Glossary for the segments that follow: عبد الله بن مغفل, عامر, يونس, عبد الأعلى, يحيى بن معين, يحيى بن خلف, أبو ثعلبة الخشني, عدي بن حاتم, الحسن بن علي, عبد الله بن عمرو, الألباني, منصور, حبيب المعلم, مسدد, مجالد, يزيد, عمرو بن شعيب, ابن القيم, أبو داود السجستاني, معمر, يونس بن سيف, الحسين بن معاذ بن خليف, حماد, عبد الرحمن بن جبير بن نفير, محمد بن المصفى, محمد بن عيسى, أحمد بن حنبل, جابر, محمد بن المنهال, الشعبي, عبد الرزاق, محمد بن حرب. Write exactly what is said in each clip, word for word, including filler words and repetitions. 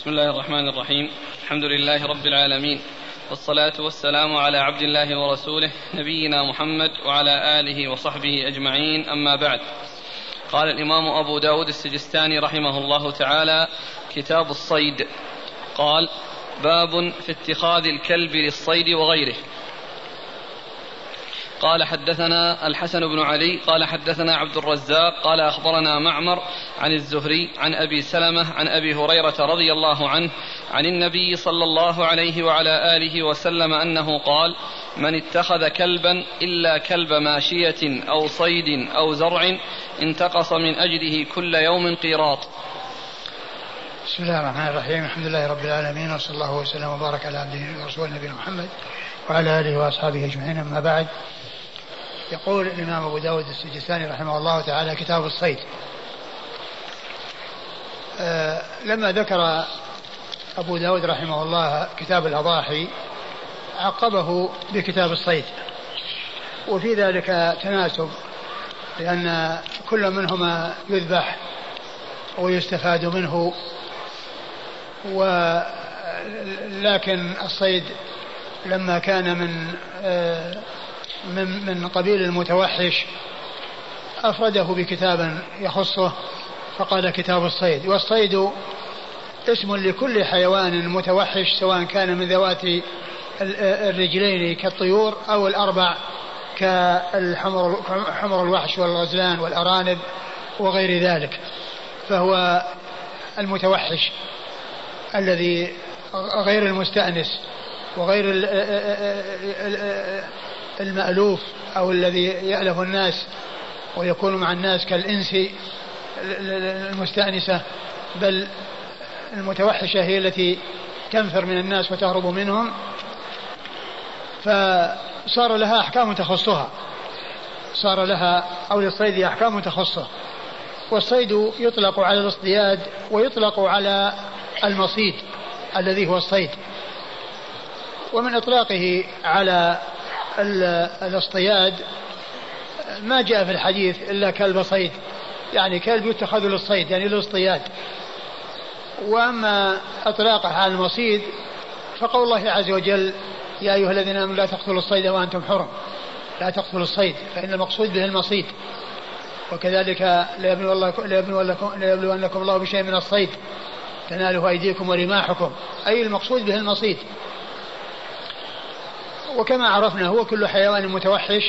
بسم الله الرحمن الرحيم. الحمد لله رب العالمين، والصلاة والسلام على عبد الله ورسوله نبينا محمد وعلى آله وصحبه أجمعين، أما بعد. قال الإمام أبو داود السجستاني رحمه الله تعالى: كتاب الصيد. قال: باب في اتخاذ الكلب للصيد وغيره. قال: حدثنا الحسن بن علي قال: حدثنا عبد الرزاق قال: أخبرنا معمر عن الزهري عن أبي سلمة عن أبي هريرة رضي الله عنه عن النبي صلى الله عليه وعلى آله وسلم أنه قال: من اتخذ كلبا إلا كلب ماشية أو صيد أو زرع انتقص من أجله كل يوم قيراط. بسم الله الرحمن الرحيم. الحمد لله رب العالمين، وصلى الله وسلم وبارك على عبده ورسوله نبينا محمد وعلى آله وأصحابه أجمعين، أما بعد. يقول الإمام أبو داود السجستاني رحمه الله تعالى: كتاب الصيد. أه لما ذكر أبو داود رحمه الله كتاب الأضاحي عقبه بكتاب الصيد، وفي ذلك تناسب، لأن كل منهما يذبح ويستفاد منه، ولكن الصيد لما كان من أه من من قبيل المتوحش أفرده بكتاب يخصه فقال: كتاب الصيد. والصيد اسم لكل حيوان متوحش، سواء كان من ذوات الرجلين كالطيور أو الأربع كالحمر الوحش والغزلان والأرانب وغير ذلك، فهو المتوحش الذي غير المستأنس وغير المألوف أو الذي يأله الناس ويكون مع الناس كالإنس المستأنسة، بل المتوحشة هي التي تنفر من الناس وتهرب منهم، فصار لها أحكام تخصها، صار لها أو للصيد أحكام تخصه. والصيد يطلق على الاصطياد ويطلق على المصيد الذي هو الصيد. ومن إطلاقه على الاصطياد ما جاء في الحديث إلا كلب صيد، يعني كلب يتخذ للصيد، يعني للاصطياد. وأما إطلاقه على المصيد فقول الله عز وجل: يا أيها الذين آمنوا لا تقتلوا الصيد وأنتم حرم. لا تقتلوا الصيد، فإن المقصود به المصيد. وكذلك: ليبلونكم الله بشيء من الصيد تناله أيديكم ورماحكم، أي المقصود به المصيد. وكما عرفنا هو كل حيوان متوحش،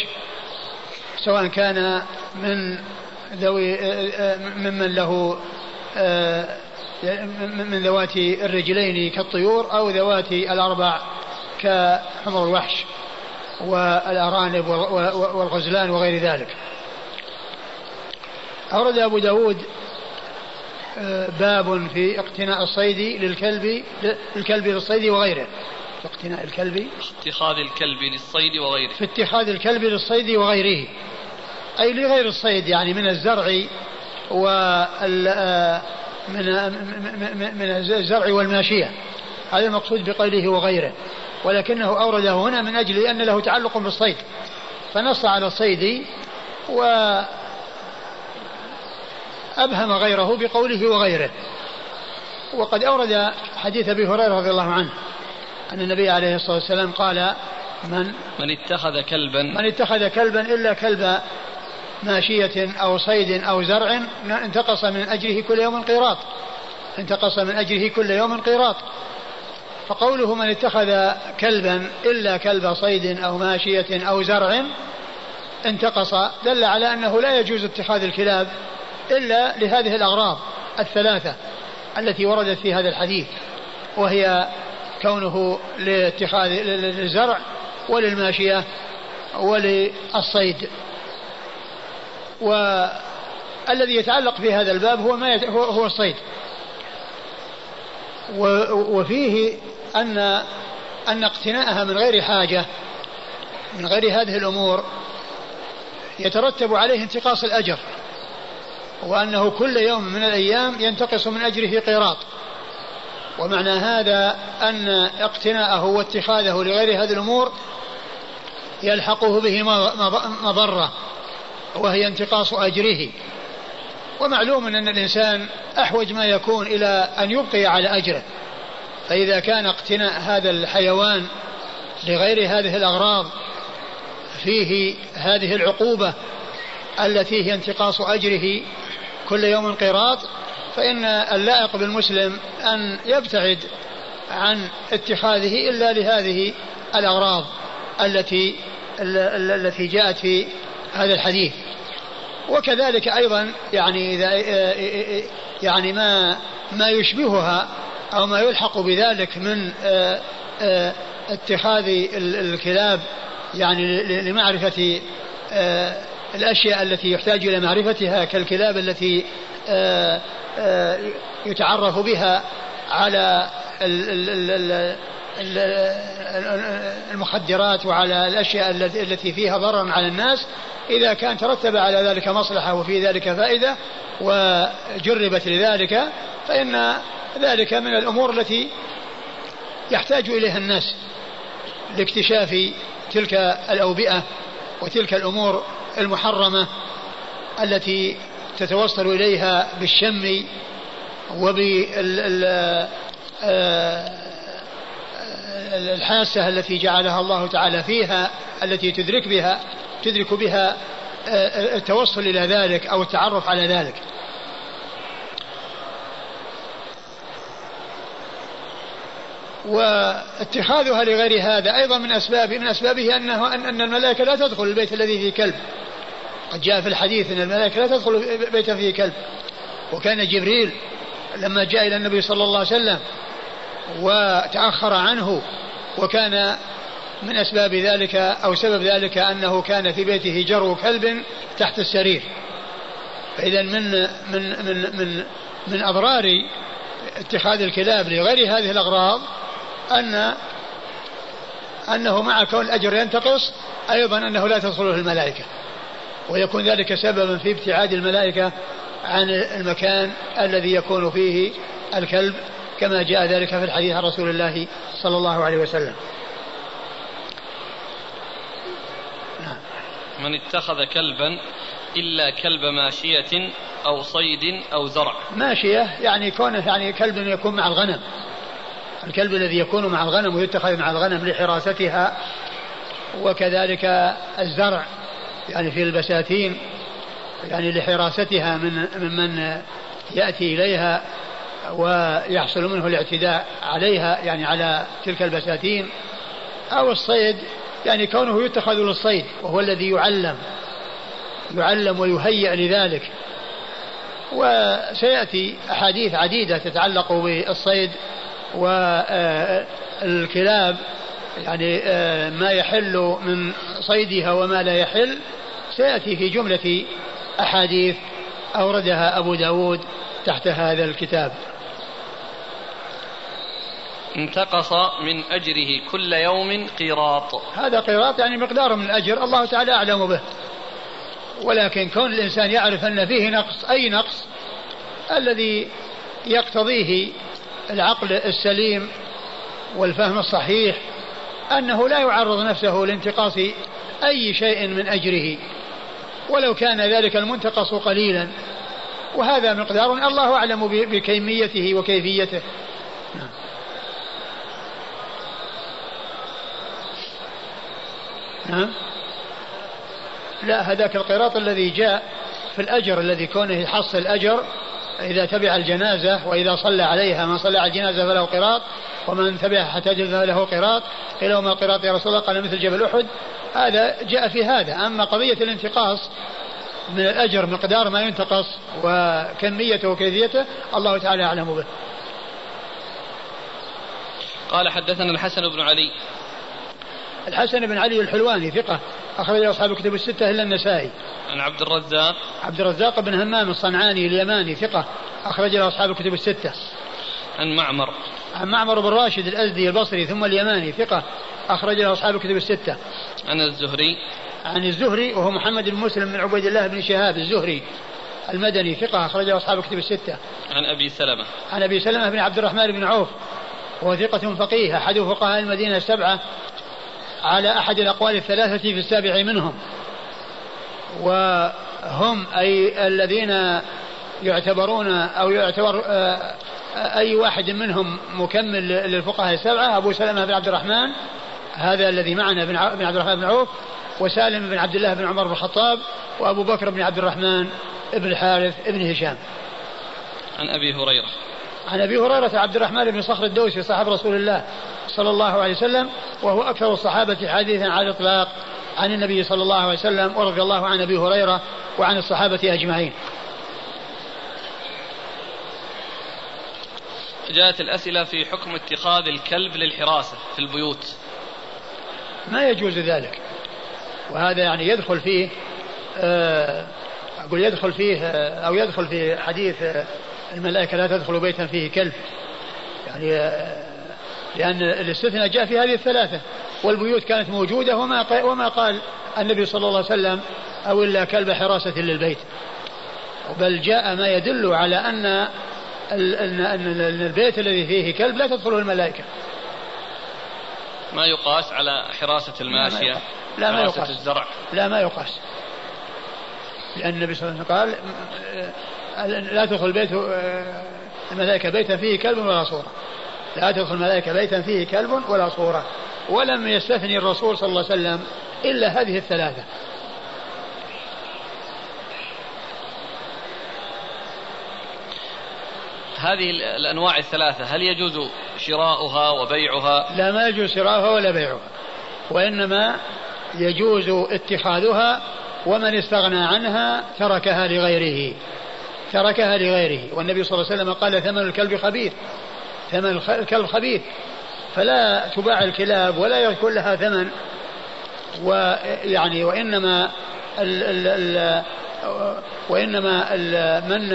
سواء كان من ذوي ممن له من ذوات الرجلين كالطيور أو ذوات الأربع كحمر الوحش والأرانب والغزلان وغير ذلك. أورد أبو داود باب في اقتناء الصيد للكلب للكلب للصيد وغيره. في اقتناء الكلب، اتخاذ الكلب للصيد وغيره، في اتخاذ الكلب للصيد وغيره، أي لغير الصيد، يعني من الزرع وال من الزرع والماشية. هذا المقصود بقوله وغيره، ولكنه أورده هنا من أجل أن له تعلق بالصيد، فنص على الصيد وأبهم غيره بقوله وغيره. وقد أورد حديث أبي هريرة رضي الله عنه أن النبي عليه الصلاة والسلام قال: من من اتخذ كلبا من اتخذ كلبا إلا كلب ماشية أو صيد أو زرع انتقص من أجره كل يوم قيراط، انتقص من أجره كل يوم قيراط. فقوله: من اتخذ كلبا إلا كلب صيد أو ماشية أو زرع انتقص، دل على أنه لا يجوز اتخاذ الكلاب إلا لهذه الأغراض الثلاثة التي وردت في هذا الحديث، وهي كونه لاتخاذ للزرع وللماشية وللصيد. والذي يتعلق في هذا الباب هو ما يت... هو الصيد. وفيه أن أن اقتناءها من غير حاجة، من غير هذه الأمور، يترتب عليه انتقاص الأجر، وأنه كل يوم من الأيام ينتقص من أجره قيراط. ومعنى هذا أن اقتناءه واتخاذه لغير هذه الأمور يلحقه به مضرة، وهي انتقاص أجره. ومعلوم أن الإنسان أحوج ما يكون إلى أن يبقي على أجره، فإذا كان اقتناء هذا الحيوان لغير هذه الأغراض فيه هذه العقوبة التي هي انتقاص أجره كل يوم قيراط، فإن اللائق بالمسلم أن يبتعد عن اتخاذه إلا لهذه الأغراض التي التي جاءت في هذا الحديث. وكذلك أيضا يعني إذا يعني ما ما يشبهها أو ما يلحق بذلك من اتخاذ الكلاب يعني لمعرفة الأشياء التي يحتاج إلى معرفتها، كالكلاب التي يتعرف بها على المخدرات وعلى الأشياء التي فيها ضرر على الناس، إذا كان ترتب على ذلك مصلحة وفي ذلك فائدة وجربت لذلك فإن ذلك من الأمور التي يحتاج إليها الناس لاكتشاف تلك الأوبئة وتلك الأمور المحرمة التي تتوصل إليها بالشم وبالحاسة التي جعلها الله تعالى فيها، التي تدرك بها تدرك بها التوصل إلى ذلك أو التعرف على ذلك. واتخاذها لغير هذا أيضا من أسبابه من أسبابه أنه أن الملائكة لا تدخل البيت الذي فيه كلب، قد جاء في الحديث أن الملائكة لا تدخل بيتا فيه كلب. وكان جبريل لما جاء إلى النبي صلى الله عليه وسلم وتأخر عنه، وكان من أسباب ذلك أو سبب ذلك أنه كان في بيته جرو كلب تحت السرير. فإذا من من من من من أضرار اتخاذ الكلاب لغير هذه الأغراض أن أنه مع كون الأجر ينتقص أيضا أنه لا تدخله الملائكة، ويكون ذلك سببا في ابتعاد الملائكة عن المكان الذي يكون فيه الكلب، كما جاء ذلك في الحديث عن رسول الله صلى الله عليه وسلم. من اتخذ كلبا إلا كلب ماشية أو صيد أو زرع. ماشية يعني كونه يعني كلب يكون مع الغنم، الكلب الذي يكون مع الغنم ويتخذ مع الغنم لحراستها، وكذلك الزرع يعني في البساتين يعني لحراستها من ممن يأتي إليها ويحصل منه الاعتداء عليها يعني على تلك البساتين، أو الصيد يعني كونه يتخذ للصيد وهو الذي يعلم يعلم ويهيئ لذلك. وسيأتي أحاديث عديدة تتعلق بالصيد والكلاب يعني ما يحل من صيدها وما لا يحل، سيأتي في جملة أحاديث أوردها أبو داود تحت هذا الكتاب. انتقص من أجره كل يوم قيراط، هذا قيراط يعني مقدار من الأجر الله تعالى أعلم به، ولكن كون الإنسان يعرف أن فيه نقص، أي نقص الذي يقتضيه العقل السليم والفهم الصحيح، أنه لا يعرض نفسه لانتقاص أي شيء من أجره ولو كان ذلك المنتقص قليلا، وهذا مقدار الله أعلم بكميته وكيفيته. نعم لا، هذاك القراط الذي جاء في الأجر الذي كونه يحصل الأجر إذا تبع الجنازة، وإذا صلى عليها من صلى على الجنازة فله قراط ومن تبعها حتى جنازة له قراط. قيل وما قراط يا رسول الله؟ قال مثل جبل أحد. هذا جاء في هذا. أما قضية الانتقاص من الأجر مقدار ما ينتقص وكميته وكيفيته الله تعالى أعلم به. قال حدثنا الحسن بن علي. الحسن بن علي الحلواني ثقة، أخرج أصحاب كتب الستة إلا النسائي. عن عبد الرزاق. عبد الرزاق بن همام الصنعاني اليماني ثقة، أخرج أصحاب كتب الستة. عن معمر. عن معمر بن راشد الأزدي البصري ثم اليماني ثقة، أخرج أصحاب كتب الستة. عن الزهري. عن الزهري وهو محمد بن مسلم من عبيد الله بن شهاب الزهري المدني ثقة، أخرج أصحاب كتب الستة. عن أبي سلمة. عن أبي سلمة بن عبد الرحمن بن عوف، وهو ثقة فقيه أحد فقهاء المدينة السبعة على أحد الأقوال الثلاثة في السابع منهم، وهم أي الذين يعتبرون أو يعتبر أي واحد منهم مكمل للفقهاء السبعة، أبو سلمة بن عبد الرحمن هذا الذي معنا بن عبد الرحمن بن عوف، وسالم بن عبد الله بن عمر بن الخطاب، وأبو بكر بن عبد الرحمن بن الحارث بن هشام. عن أبي هريرة عن أبي هريرة عبد الرحمن بن صخر الدوسي صاحب رسول الله صلى الله عليه وسلم، وهو أكثر الصحابة حديثا على الإطلاق عن النبي صلى الله عليه وسلم، ورضي الله عن أبي هريرة وعن الصحابة أجمعين. جاءت الأسئلة في حكم اتخاذ الكلب للحراسة في البيوت. ما يجوز ذلك، وهذا يعني يدخل فيه أقول يدخل فيه أو يدخل في حديث الملائكة لا تدخل بيتا فيه كلب، يعني لأن الاستثناء جاء في هذه الثلاثة، والبيوت كانت موجودة وما قال النبي صلى الله عليه وسلم أو إلا كلب حراسة للبيت، بل جاء ما يدل على أن البيت الذي فيه كلب لا تدخله الملائكة. ما يقاس على حراسة الماشية؟ لا ما يقاس. الزرع؟ لا ما يقاس، لأن النبي صلى الله عليه وسلم قال لا تدخل بيت الملائكة بيتا فيه كلب ولا صورة، لا تدخل الملائكة بيتا فيه كلب ولا صورة، ولم يستثني الرسول صلى الله عليه وسلم إلا هذه الثلاثة. هذه الأنواع الثلاثة هل يجوز شراؤها وبيعها؟ لا ما يجوز شراؤها ولا بيعها، وإنما يجوز اتخاذها، ومن استغنى عنها تركها لغيره تركها لغيره والنبي صلى الله عليه وسلم قال ثمن الكلب خبيث، ثمن الكلب خبيث، فلا تباع الكلاب ولا يكون لها ثمن، ويعني وإنما ال ال ال وإنما ال من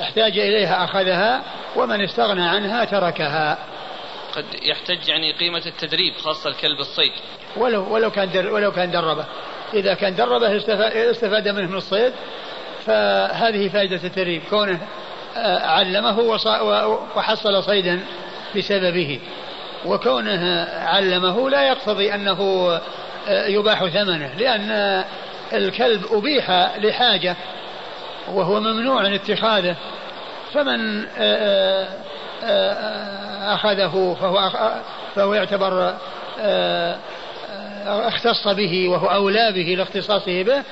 احتاج إليها أخذها، ومن استغنى عنها تركها. قد يحتج يعني قيمة التدريب، خاصة الكلب الصيد، ولو ولو كان در ولو كان دربه، إذا كان دربه استفاد منه من الصيد، فهذه فائدة التدريب، كونه علمه وحصل صيدا بسببه، وكونه علمه لا يقتضي أنه يباح ثمنه، لأن الكلب أبيح لحاجة وهو ممنوع عن اتخاذه، فمن أخذه فهو, فهو يعتبر اختص به وهو أولى به لاختصاصه به،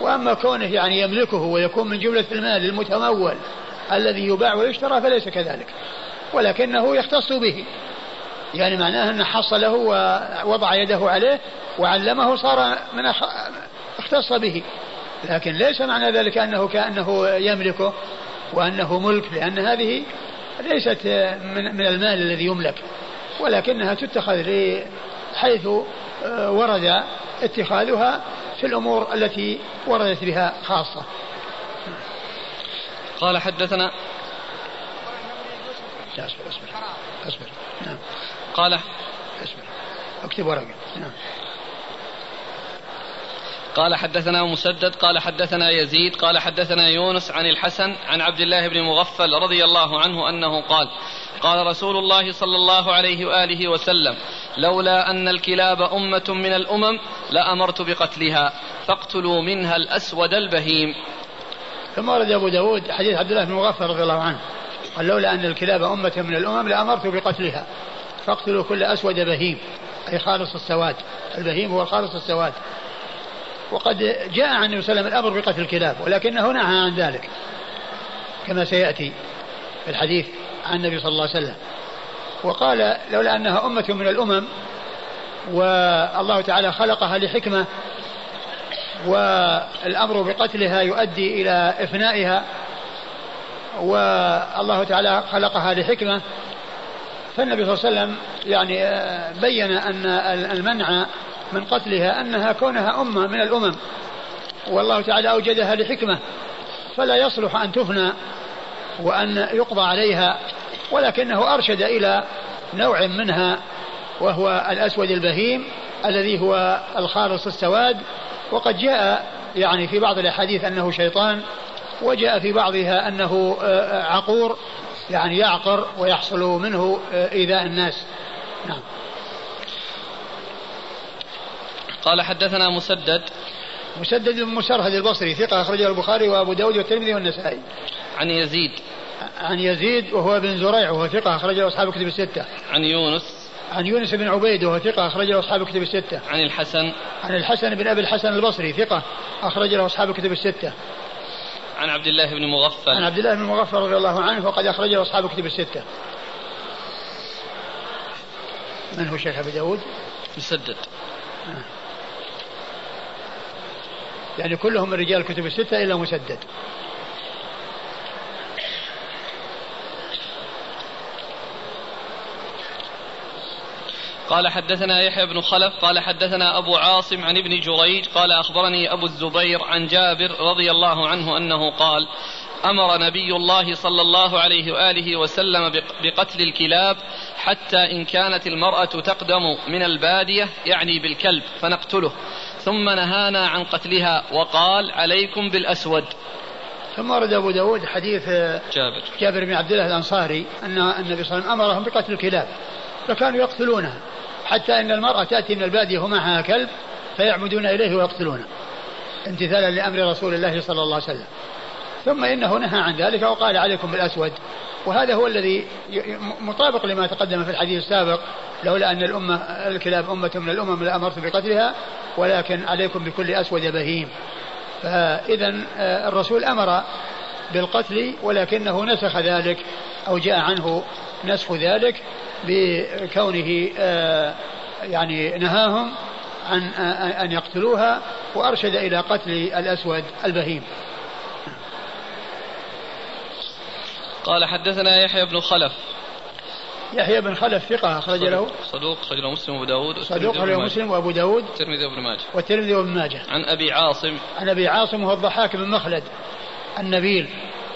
وأما كونه يعني يملكه ويكون من جملة المال المتمول الذي يباع ويشترى فليس كذلك، ولكنه يختص به، يعني معناه أن حصله ووضع يده عليه وعلمه صار من اختص به، لكن ليس معنى ذلك أنه كأنه يملكه وأنه ملك، لأن هذه ليست من المال الذي يملك، ولكنها تتخذ حيث ورد اتخاذها في الأمور التي وردت بها خاصة. قال حدثنا أصبر أصبر أصبر نعم. قال أصبر أكتب ورقة نعم. قال حدثنا مسدد قال حدثنا يزيد قال حدثنا يونس عن الحسن عن عبد الله بن مغفل رضي الله عنه أنه قال قال رسول الله صلى الله عليه وآله وسلم لولا أن الكلاب أمة من الأمم لأمرت بقتلها فاقتلوا منها الأسود البهيم. ثم ورد أبو داود حديث عبد الله بن مغفل رضي الله عنه قال لولا أن الكلاب أمة من الأمم لأمرت بقتلها فاقتلوا كل أسود بهيم، أي خالص السواد، البهيم هو خالص السواد. وقد جاء عن النبي صلى الله عليه وسلم الأمر بقتل الكلاب، ولكنه نهى عن ذلك كما سيأتي في الحديث عن النبي صلى الله عليه وسلم، وقال لولا أنها أمة من الأمم، والله تعالى خلقها لحكمة، والأمر بقتلها يؤدي إلى إفنائها، والله تعالى خلقها لحكمة، فالنبي صلى الله عليه وسلم يعني بين أن المنع من قتلها أنها كونها أمة من الأمم، والله تعالى أوجدها لحكمة، فلا يصلح أن تفنى وأن يقضى عليها، ولكنه أرشد إلى نوع منها وهو الأسود البهيم الذي هو الخالص السواد. وقد جاء يعني في بعض الأحاديث أنه شيطان، وجاء في بعضها أنه عقور، يعني يعقر ويحصل منه إيذاء الناس. نعم. قال حدثنا مسدد مسدد بن مسرهد البصري ثقة، أخرجه البخاري وأبو داود والترمذي والنسائي. عن يزيد عن يزيد وهو بن زريع وهو ثقة أخرجه أصحاب الكتب الستة. عن يونس عن يونس بن عبيد وهو ثقة أخرجه أصحاب الكتب الستة. عن الحسن عن الحسن بن أبي الحسن البصري ثقة أخرجه أصحاب الكتب الستة. عن عبد الله بن مغفل عن عبد الله بن مغفل رضي الله عنه وقد أخرجه أصحاب الكتب الستة. من هو شيخ أبي داود؟ مسدد. يعني كلهم من رجال الكتب الستة إلا مسدد. قال حدثنا يحيى بن خلف قال حدثنا أبو عاصم عن ابن جريج قال أخبرني أبو الزبير عن جابر رضي الله عنه أنه قال أمر نبي الله صلى الله عليه وآله وسلم بقتل الكلاب حتى إن كانت المرأة تقدم من البادية يعني بالكلب فنقتله ثم نهانا عن قتلها وقال عليكم بالأسود. ثم ورد أبو داود حديث جابر, جابر بن عبد الله الأنصاري أن النبي صلى الله عليه وسلم أمرهم بقتل الكلاب فكانوا يقتلونها حتى إن المرأة تأتي من البادية ومعها كلب فيعمدون إليه ويقتلونه امتثالا لأمر رسول الله صلى الله عليه وسلم. ثم إنه نهى عن ذلك وقال عليكم بالأسود. وهذا هو الذي مطابق لما تقدم في الحديث السابق لولا أن الأمة الكلاب أمة من الأمم لأمرت بقتلها ولكن عليكم بكل أسود بهيم. فإذا الرسول أمر بالقتل ولكنه نسخ ذلك أو جاء عنه نسخ ذلك بكونه يعني نهاهم عن أن يقتلوها وأرشد إلى قتل الأسود البهيم. قال حدثنا يحيى بن خلف يحيى بن خلف ثقة أخرج له صدوق أخرج له مسلم وأبو داود صدوق أخرج له مسلم وأبو داود والترمذي وابن ماجه والترمذي وابن ماجه. عن أبي عاصم عن أبي عاصم وهو الضحاك بن مخلد النبيل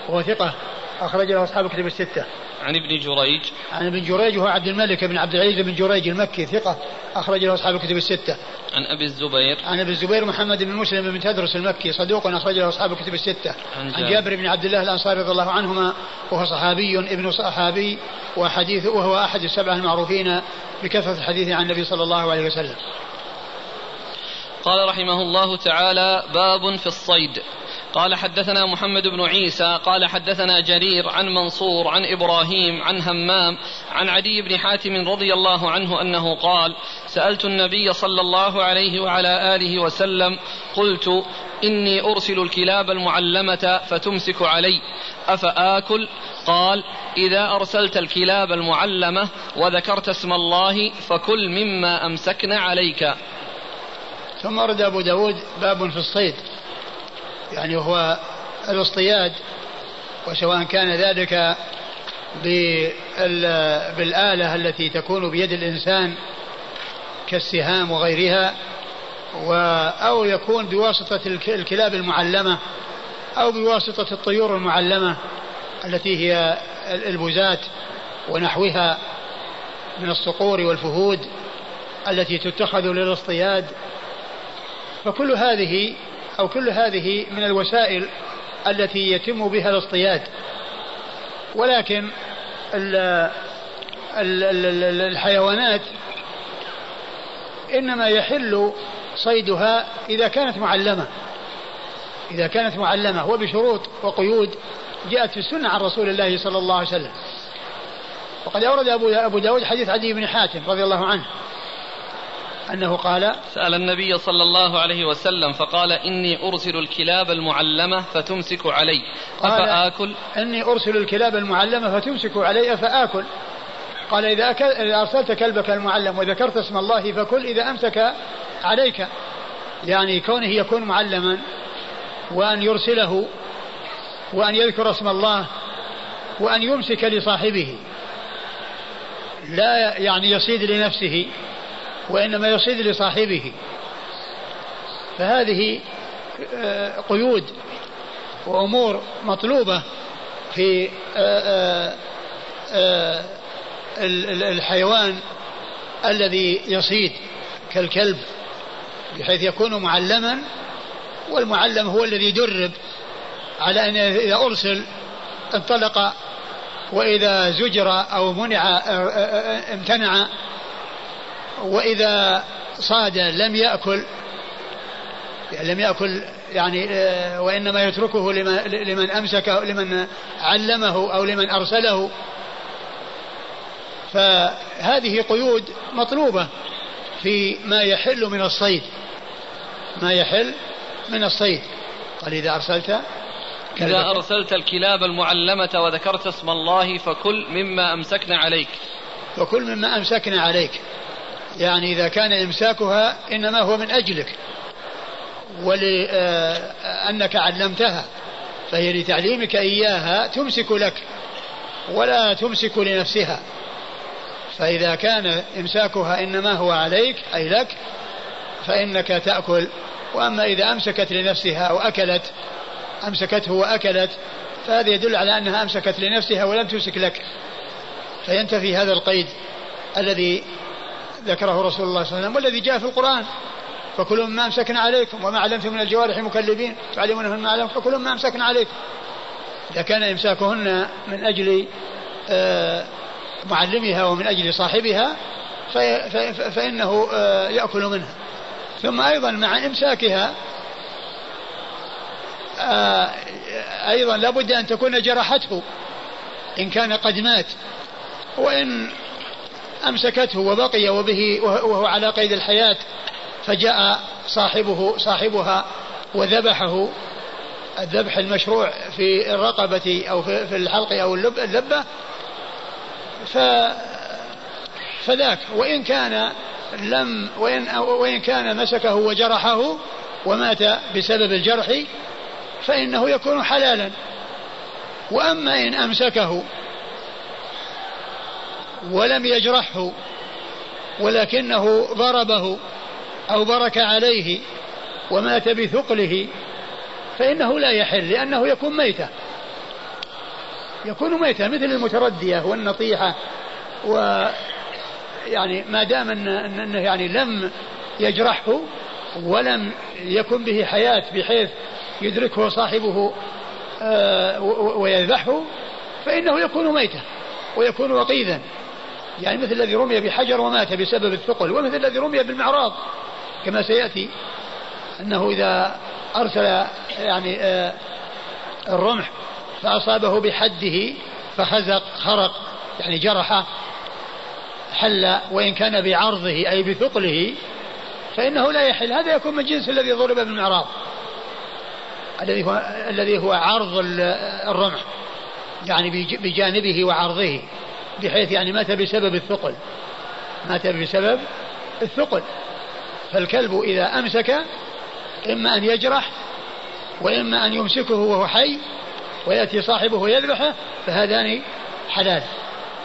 وهو ثقة أخرج له أصحاب الكتب الستة. عن ابن جريج عن ابن جريج وهو عبد الملك بن عبد العزيز بن جريج المكي ثقة أخرج له أصحاب الكتب الستة. عن أبي الزبير عن أبي الزبير محمد بن مسلم بن تدرس المكي صدوق أخرج له أصحاب الكتب الستة. عن جابر, عن جابر بن عبد الله الأنصاري رضي الله عنهما وهو صحابي ابن صحابي وحديثه وهو أحد السبعة المعروفين بكثرة الحديث عن النبي صلى الله عليه وسلم. قال رحمه الله تعالى باب في الصيد. قال حدثنا محمد بن عيسى قال حدثنا جرير عن منصور عن إبراهيم عن همام عن عدي بن حاتم رضي الله عنه أنه قال سألت النبي صلى الله عليه وعلى آله وسلم قلت إني أرسل الكلاب المعلمة فتمسك علي أفآكل؟ قال إذا أرسلت الكلاب المعلمة وذكرت اسم الله فكل مما أمسكن عليك. ثم ورد أبو داود باب في الصيد يعني هو الاصطياد وسواء كان ذلك بالآلة التي تكون بيد الإنسان كالسهام وغيرها أو يكون بواسطة الكلاب المعلمة أو بواسطة الطيور المعلمة التي هي البزات ونحوها من الصقور والفهود التي تتخذ للاصطياد. فكل هذه أو كل هذه من الوسائل التي يتم بها الاصطياد. ولكن ال ال ال الحيوانات إنما يحل صيدها إذا كانت معلمة إذا كانت معلمة وبشروط وقيود جاءت في السنة عن رسول الله صلى الله عليه وسلم. وقد أورد أبو داود حديث عدي بن حاتم رضي الله عنه أنه قال سأل النبي صلى الله عليه وسلم فقال إني أرسل الكلاب المعلمة فتمسك علي أفآكل؟ إني أرسل الكلاب المعلمة فتمسك علي أفآكل؟ قال إذا أرسلت كلبك المعلم وذكرت اسم الله فكل إذا أمسك عليك. يعني كونه يكون معلما وأن يرسله وأن يذكر اسم الله وأن يمسك لصاحبه لا يعني يصيد لنفسه وإنما يصيد لصاحبه. فهذه قيود وأمور مطلوبة في الحيوان الذي يصيد كالكلب بحيث يكون معلما والمعلم هو الذي يدرب على أن إذا أرسل انطلق وإذا زجر أو منع امتنع وإذا صاد لم يأكل يعني لم يأكل يعني وإنما يتركه لمن أمسكه لمن علمه أو لمن أرسله. فهذه قيود مطلوبة في ما يحل من الصيد ما يحل من الصيد. قال إذا أرسلت إذا أرسلت الكلاب المعلمة وذكرت اسم الله فكل مما أمسكنا عليك وكل مما أمسكنا عليك يعني إذا كان إمساكها إنما هو من أجلك ولأنك علمتها فهي لتعليمك إياها تمسك لك ولا تمسك لنفسها. فإذا كان إمساكها إنما هو عليك أي لك فإنك تأكل. وأما إذا أمسكت لنفسها أو أكلت أمسكته وأكلت فهذا يدل على أنها أمسكت لنفسها ولم تمسك لك فينتفي هذا القيد الذي ذكره رسول الله صلى الله عليه وسلم والذي جاء في القرآن فكل ما أمسكنا عليكم وما علمتم من الجوارح مكلبين تعلمونهن ما علمتم فكل ما أمسكنا عليكم. إذا كان إمساكهن من أجل معلمها ومن أجل صاحبها فإنه يأكل منها. ثم أيضا مع إمساكها أيضا لابد أن تكون جرحته إن كان قد مات وإن أمسكته وبقي وبه وهو على قيد الحياة فجاء صاحبه صاحبها وذبحه الذبح المشروع في الرقبة أو في الحلق أو اللبة ف فذاك وإن كان لم وإن, وإن كان مسكه وجرحه ومات بسبب الجرح فإنه يكون حلالا. وأما إن أمسكه ولم يجرحه ولكنه ضربه أو برك عليه ومات بثقله فإنه لا يحل لأنه يكون ميتا يكون ميتا مثل المتردية والنطيحة ويعني ما دام أنه يعني لم يجرحه ولم يكن به حياة بحيث يدركه صاحبه ويذبحه فإنه يكون ميتا ويكون وقيدا يعني مثل الذي رمي بحجر ومات بسبب الثقل ومثل الذي رمي بالمعراض كما سيأتي أنه إذا أرسل يعني الرمح فأصابه بحده فخزق خرق يعني جرحه حل. وإن كان بعرضه أي بثقله فإنه لا يحل. هذا يكون من جنس الذي ضرب بالمعراض الذي هو الذي هو عرض الرمح يعني بجانبه وعرضه بحيث يعني مات بسبب الثقل مات بسبب الثقل. فالكلب إذا أمسك إما أن يجرح وإما أن يمسكه وهو حي ويأتي صاحبه ويذبحه فهذان حلال.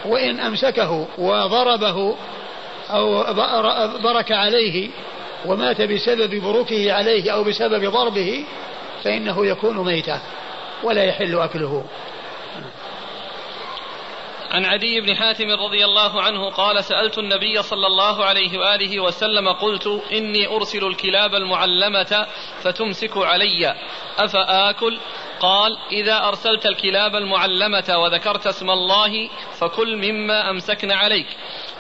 وإن أمسكه وضربه أو برك عليه ومات بسبب بروكه عليه أو بسبب ضربه فإنه يكون ميتا ولا يحل أكله. عن عدي بن حاتم رضي الله عنه قال سألت النبي صلى الله عليه وآله وسلم قلت إني أرسل الكلاب المعلمة فتمسك علي أفآكل؟ قال إذا أرسلت الكلاب المعلمة وذكرت اسم الله فكل مما أمسكن عليك.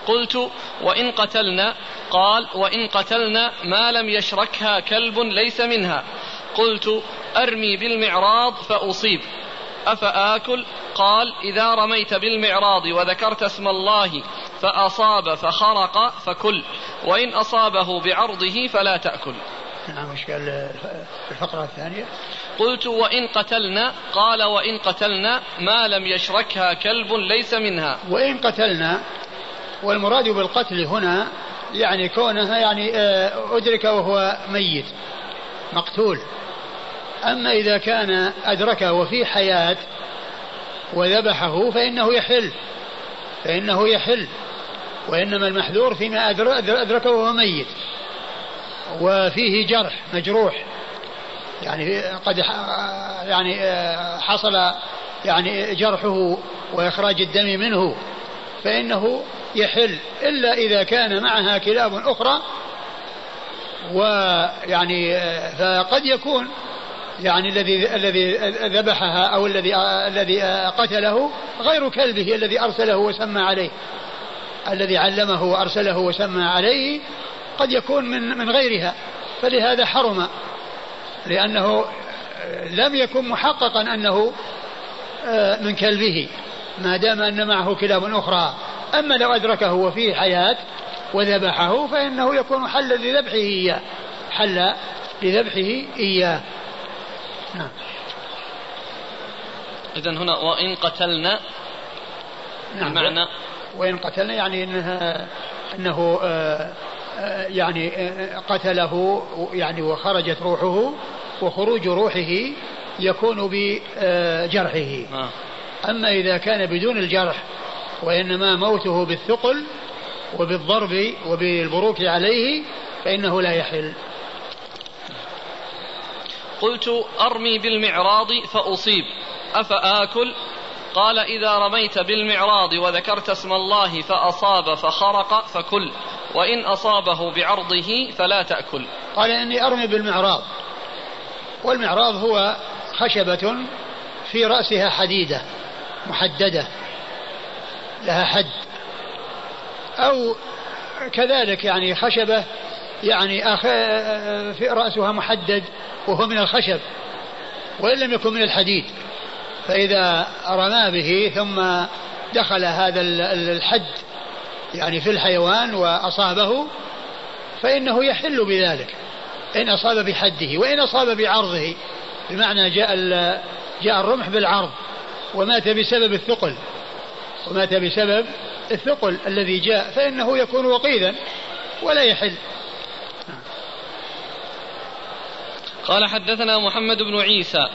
قلت وإن قتلنا؟ قال وإن قتلنا ما لم يشركها كلب ليس منها. قلت أرمي بالمعراض فأصيب أفآكل؟ قال إذا رميت بالمعراض وذكرت اسم الله فأصاب فخرق فكل وإن أصابه بعرضه فلا تأكل. نعم مشكلة الفقرة الثانية. قلت وإن قتلنا؟ قال وإن قتلنا ما لم يشركها كلب ليس منها. وإن قتلنا والمراد بالقتل هنا يعني كونها يعني أدرك وهو ميت مقتول. أما إذا كان أدركه وفي حياة وذبحه فإنه يحل فإنه يحل وإنما المحذور فيما أدركه وهو ميت وفيه جرح مجروح يعني قد يعني حصل يعني جرحه وإخراج الدم منه فإنه يحل. إلا إذا كان معها كلاب أخرى ويعني فقد يكون يعني الذي الذي ذبحها او الذي الذي قتله غير كلبه الذي ارسله وسمى عليه الذي علمه وارسله وسمى عليه قد يكون من من غيرها فلهذا حرم لأنه لم يكن محققا أنه من كلبه ما دام أن معه كلاب أخرى. أما لو أدركه وفيه حياة وذبحه فإنه يكون حلا لذبحه إياه حلا لذبحه إياه. نعم. إذن هنا وإن قتلنا نعم معنى وإن قتلنا يعني إنها أنه يعني قتله يعني وخرجت روحه وخروج روحه يكون بجرحه. آه. أما إذا كان بدون الجرح وإنما موته بالثقل وبالضرب وبالبروك عليه فإنه لا يحل. قلت أرمي بالمعراض فأصيب أفآكل؟ قال إذا رميت بالمعراض وذكرت اسم الله فأصاب فخرق فكل، وإن أصابه بعرضه فلا تأكل. قال إني أرمي بالمعراض، والمعراض هو خشبة في رأسها حديدة محددة لها حد، أو كذلك يعني خشبة يعني في رأسها محدد وهو من الخشب وإن لم يكن من الحديد، فإذا رمى به ثم دخل هذا الحد يعني في الحيوان وأصابه فإنه يحل بذلك إن أصاب بحده. وإن أصاب بعرضه بمعنى جاء جاء الرمح بالعرض ومات بسبب الثقل ومات بسبب الثقل الذي جاء فإنه يكون وقيدا ولا يحل. قال حدثنا محمد بن عيسى.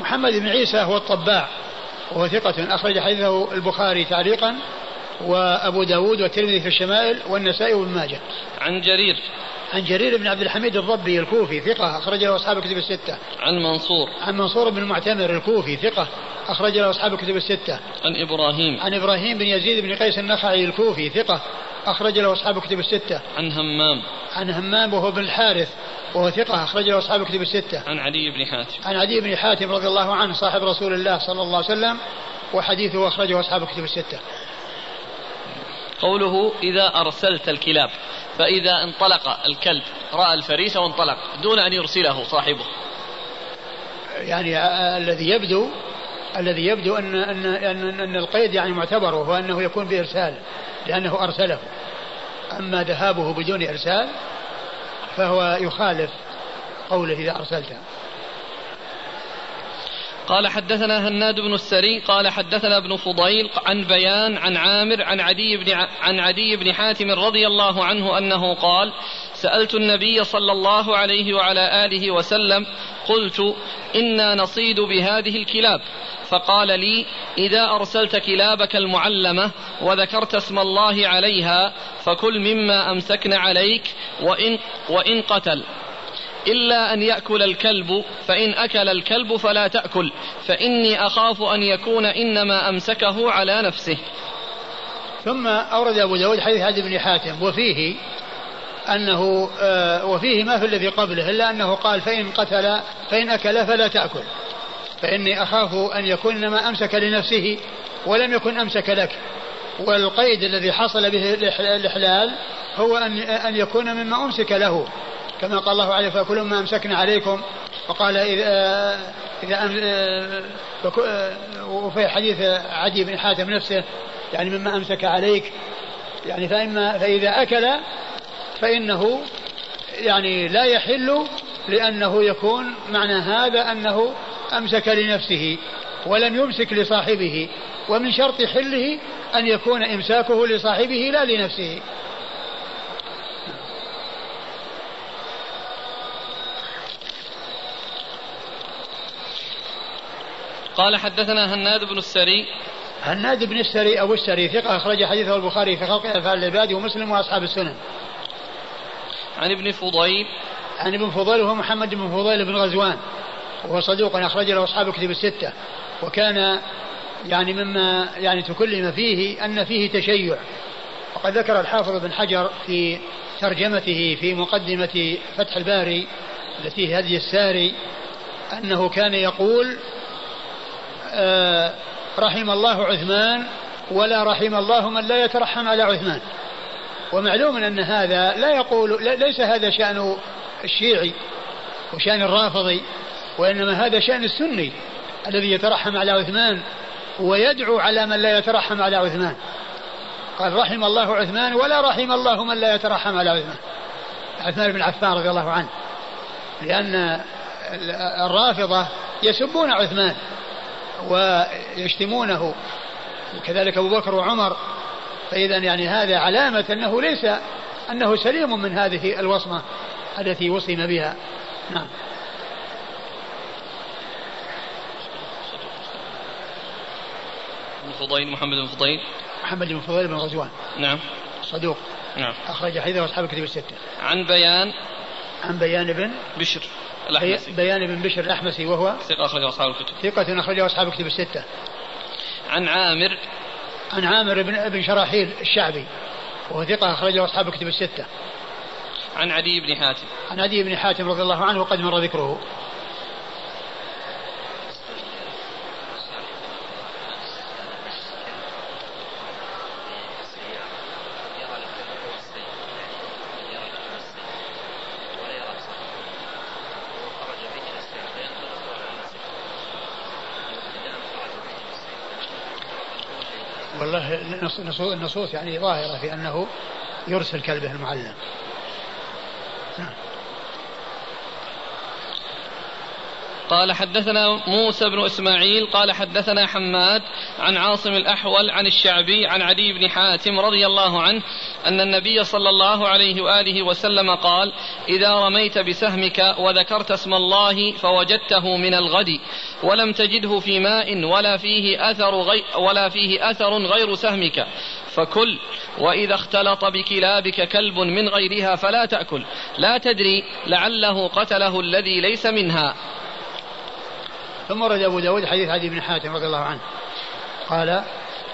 محمد بن عيسى هو الطباع وهو ثقة أخرج حديثه البخاري تعليقا وأبو داود والترمذي في الشمائل والنسائي وابن ماجه. عن جرير. عن جرير بن عبد الحميد الضبي الكوفي ثقة أخرج له أصحاب الكتب الستة. عن منصور. عن منصور بن المعتمر الكوفي ثقة أخرج له أصحاب الكتب الستة. عن إبراهيم. عن إبراهيم بن يزيد بن قيس النخعي الكوفي ثقة أخرج له أصحاب الكتب الستة. عن همام. عن همام وهو بن الحارث وهو ثقة أخرج له أصحاب الكتب الستة. عن عدي بن حاتم. عن عدي بن حاتم رضي الله عنه صاحب رسول الله صلى الله عليه وسلم وحديثه أخرجه أصحاب الكتب الستة. قوله إذا أرسلت الكلاب، فإذا انطلق الكلب رأى الفريسة وانطلق دون أن يرسله صاحبه. يعني الذي يبدو الذي يبدو أن أن أن, أن القيد يعني معتبره هو أنه يكون بإرسال لأنه أرسله. أما ذهابه بدون إرسال فهو يخالف قوله إذا أرسلته. قال حدثنا هناد بن السري قال حدثنا ابن فضيل عن بيان عن عامر عن عدي بن عن عدي بن حاتم رضي الله عنه أنه قال سألت النبي صلى الله عليه وعلى آله وسلم قلت إنا نصيد بهذه الكلاب، فقال لي إذا أرسلت كلابك المعلمة وذكرت اسم الله عليها فكل مما أمسكن عليك وإن, وإن قتل إلا أن يأكل الكلب، فإن أكل الكلب فلا تأكل، فإني أخاف أن يكون إنما أمسكه على نفسه. ثم أورد أبو داود حديث عدي بن حاتم وفيه أنه وفيه ما في الذي قبله إلا أنه قال فإن قتل فإن أكل فلا تأكل، فإني أخاف أن يكون إنما أمسك لنفسه ولم يكن أمسك لك. والقيد الذي حصل به الإحلال هو أن يكون مما أمسك له كما قال الله عليه فكل ما أمسكنا عليكم، وقال إذا وفي حديث عدي بن حاتم نفسه يعني مما أمسك عليك يعني فإما فإذا أكل فإنه يعني لا يحل لأنه يكون معنى هذا أنه أمسك لنفسه ولم يمسك لصاحبه، ومن شرط حله أن يكون إمساكه لصاحبه لا لنفسه. قال حدثنا هناد بن السري. هناد بن السري أبو السري ثقة أخرج حديثه البخاري في خلق أفعال العباد ومسلم وأصحاب السنن. عن ابن فضيل. عن ابن فضيل وهو محمد بن فضيل بن غزوان وهو صدوق أخرج له أصحاب الكتب الستة، وكان يعني مما يعني تكلم فيه أن فيه تشيع، وقد ذكر الحافظ بن حجر في ترجمته في مقدمة فتح الباري التي هدي الساري أنه كان يقول رحم الله عثمان ولا رحم الله من لا يترحم على عثمان. ومعلوم أن هذا لا يقول ليس هذا شأن الشيعي، وشأن الرافضي، وإنما هذا شأن السني الذي يترحم على عثمان ويدعو على من لا يترحم على عثمان. قال رحم الله عثمان ولا رحم الله من لا يترحم على عثمان، عثمان بن عفان رضي الله عنه، لأن الرافضة يسبون عثمان ويشتمونه، وكذلك أبو بكر وعمر. فإذا يعني هذا علامة أنه ليس أنه سليم من هذه الوصمة التي وصم بها. نعم. فضيل محمد بن فضيل محمد بن فضيل بن غزوان، نعم، صدوق، نعم، أخرج حديثه وأصحاب الكتب الستة. عن بيان عن بيان بن بشر الأحمسي، بيان بن بشر الأحمسي وهو ثقة أخرج أصحاب الكتب ثقة أخرج أصحاب الكتب الستة. عن عامر عن عامر بن ابن شراحيل الشعبي وهو ثقة أخرج أصحاب الكتب الستة. عن عدي بن حاتم عن عدي بن حاتم رضي الله عنه وقد مر ذكره. والله النصوص يعني ظاهرة في أنه يرسل كلبه المعلم. قال حدثنا موسى بن إسماعيل قال حدثنا حماد عن عاصم الأحول عن الشعبي عن عدي بن حاتم رضي الله عنه أن النبي صلى الله عليه وآله وسلم قال: إذا رميت بسهمك وذكرت اسم الله فوجدته من الغد ولم تجده في ماء ولا فيه أثر غير, ولا فيه أثر غير سهمك فكل، وإذا اختلط بكلابك كلب من غيرها فلا تأكل، لا تدري لعله قتله الذي ليس منها. ثم ورد أبو داود حديث عدي بن حاتم رضي الله عنه قال: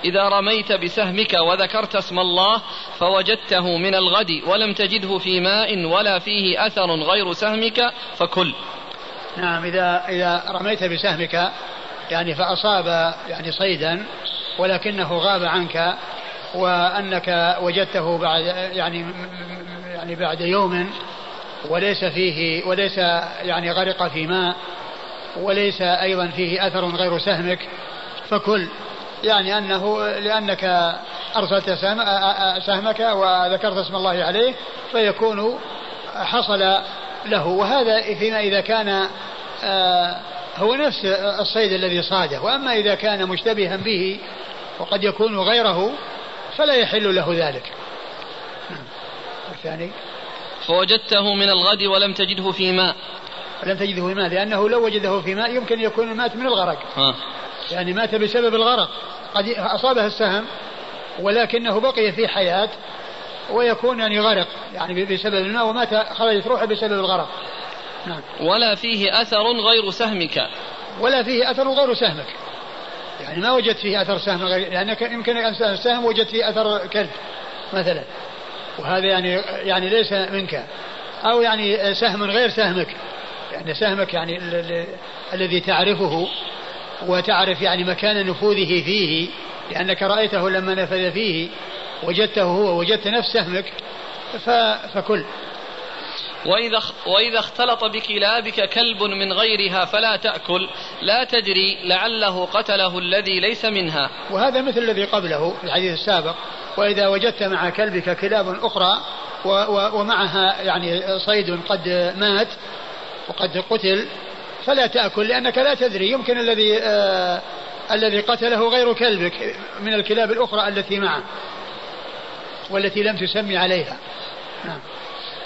إذا رميت بسهمك وذكرت اسم الله فوجدته من الغد ولم تجده في ماء ولا فيه أثر غير سهمك فكل. نعم، إذا, إذا رميت بسهمك يعني فأصاب يعني صيدا ولكنه غاب عنك وأنك وجدته بعد يعني يعني بعد يوم وليس فيه وليس يعني غرق في ماء وليس أيضا فيه أثر غير سهمك فكل، يعني أنه لأنك أرسلت سهمك وذكرت اسم الله عليه فيكون حصل له. وهذا فيما إذا كان هو نفس الصيد الذي صاده، وأما إذا كان مشتبها به وقد يكون غيره فلا يحل له ذلك. الثاني فوجدته من الغد ولم تجده في ماء ولم تجده في ماء، لأنه لو وجده في ماء يمكن يكون مات من الغرق، آه. يعني مات بسبب الغرق، قد أصابه السهم ولكنه بقي في حياة ويكون يعني غرق يعني بسبب الماء ومات، خرجت روحه بسبب الغرق. نعم. ولا فيه أثر غير سهمك ولا فيه أثر غير سهمك يعني ما وجدت فيه أثر سهم غير، لأن يعني يمكن أن السهم وجدت فيه أثر كلب مثلا وهذا يعني يعني ليس منك، أو يعني سهم غير سهمك، يعني سهمك يعني الذي تعرفه وتعرف يعني مكان نفوذه فيه لأنك رأيته لما نفذ فيه وجدته هو وجدت نفس سهمك فكل. وإذا, وإذا اختلط بكلابك كلب من غيرها فلا تأكل، لا تدري لعله قتله الذي ليس منها. وهذا مثل الذي قبله في الحديث السابق: وإذا وجدت مع كلبك كلاب أخرى ومعها يعني صيد قد مات وقد قتل فلا تأكل، لأنك لا تدري، يمكن الذي آه الذي قتله غير كلبك من الكلاب الأخرى التي معه والتي لم تسمي عليها. نعم.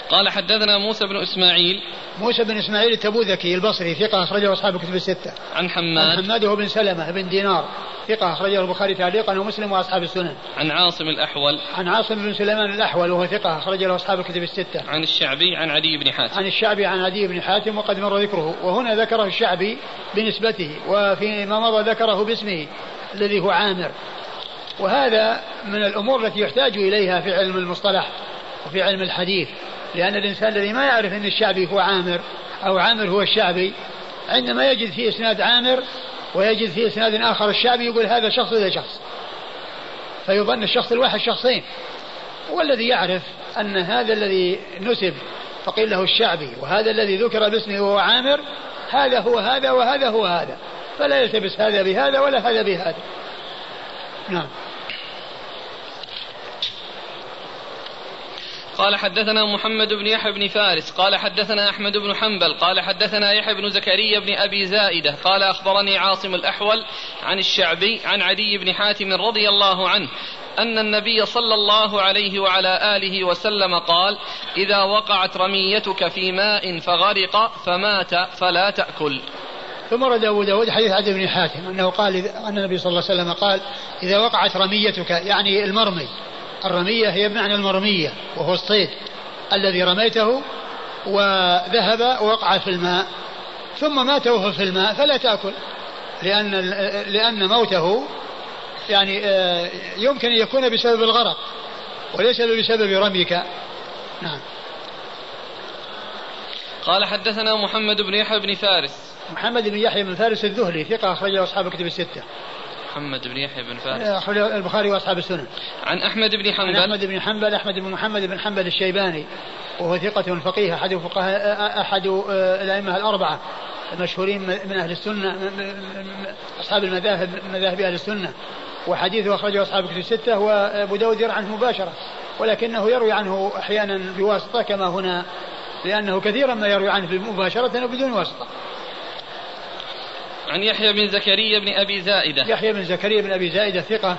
قال حدثنا موسى بن إسماعيل موسى بن إسماعيل التبوذكي البصري ثقة أخرجه أصحاب الكتب الستة. عن حماد عن حماد هو بن سلمة بن دينار ثقة أخرجه البخاري تعليقا ومسلم وأصحاب السنن. عن عاصم الأحول عن عاصم بن سليمان الأحول وهو ثقة أخرجه أصحاب الكتب الستة. عن الشعبي عن عدي بن حاتم عن الشعبي عن عدي بن حاتم وقد مر ذكره، وهنا ذكره الشعبي بنسبته وفيما مضى ذكره باسمه الذي هو عامر. وهذا من الأمور التي يحتاج إليها في علم المصطلح وفي علم الحديث، لأن الإنسان الذي ما يعرف أن الشعبي هو عامر أو عامر هو الشعبي عندما يجد في إسناد عامر ويجد في إسناد آخر الشعبي يقول هذا شخص هذا شخص، فيظن الشخص الواحد شخصين، والذي يعرف أن هذا الذي نسب فقيل له الشعبي, وهذا الذي ذكر باسمه وهو عامر هذا هو هذا وهذا هو هذا, فلا يلتبس هذا بهذا ولا هذا بهذا. نعم. قال حدثنا محمد بن يحيى بن فارس قال حدثنا أحمد بن حنبل قال حدثنا يحيى بن زكريا بن أبي زائدة قال أخبرني عاصم الأحول عن الشعبي عن عدي بن حاتم رضي الله عنه أن النبي صلى الله عليه وعلى آله وسلم قال: إذا وقعت رميتك في ماء فغرق فمات فلا تأكل. ثم رد أبو داود حديث عدي بن حاتم أنه قال أن النبي صلى الله عليه وسلم قال: إذا وقعت رميتك, يعني المرمي, الرمية هي بمعنى المرمية وهو الصيد الذي رميته وذهب ووقع في الماء ثم مات وهو في الماء فلا تأكل, لأن, لأن موته يعني يمكن أن يكون بسبب الغرق وليس بسبب رميك. نعم. قال حدثنا محمد بن يحيى بن فارس, محمد بن يحيى بن فارس الذهلي ثقة أخرجه أصحاب كتب الستة. محمد بن يحيى بن فارس أخرج البخاري وأصحاب السنن. عن أحمد بن حنبل, أحمد بن حنبل أحمد بن محمد بن حنبل الشيباني وهو ثقة فقيه أحد فقهاء أحد الأئمة الأربعة المشهورين من أهل السنة أصحاب المذاهب مذاهب أهل السنة, وحديثه أخرجه أصحاب كتب الستة, وأبو داود يروي عنه مباشرة ولكنه يروي عنه أحيانا بواسطة كما هنا لأنه كثيرا ما يروي عنه مباشرة وبدون واسطة. عن يحيى بن زكريا بن أبي زائدة, يحيى بن زكريا بن أبي زائدة ثقة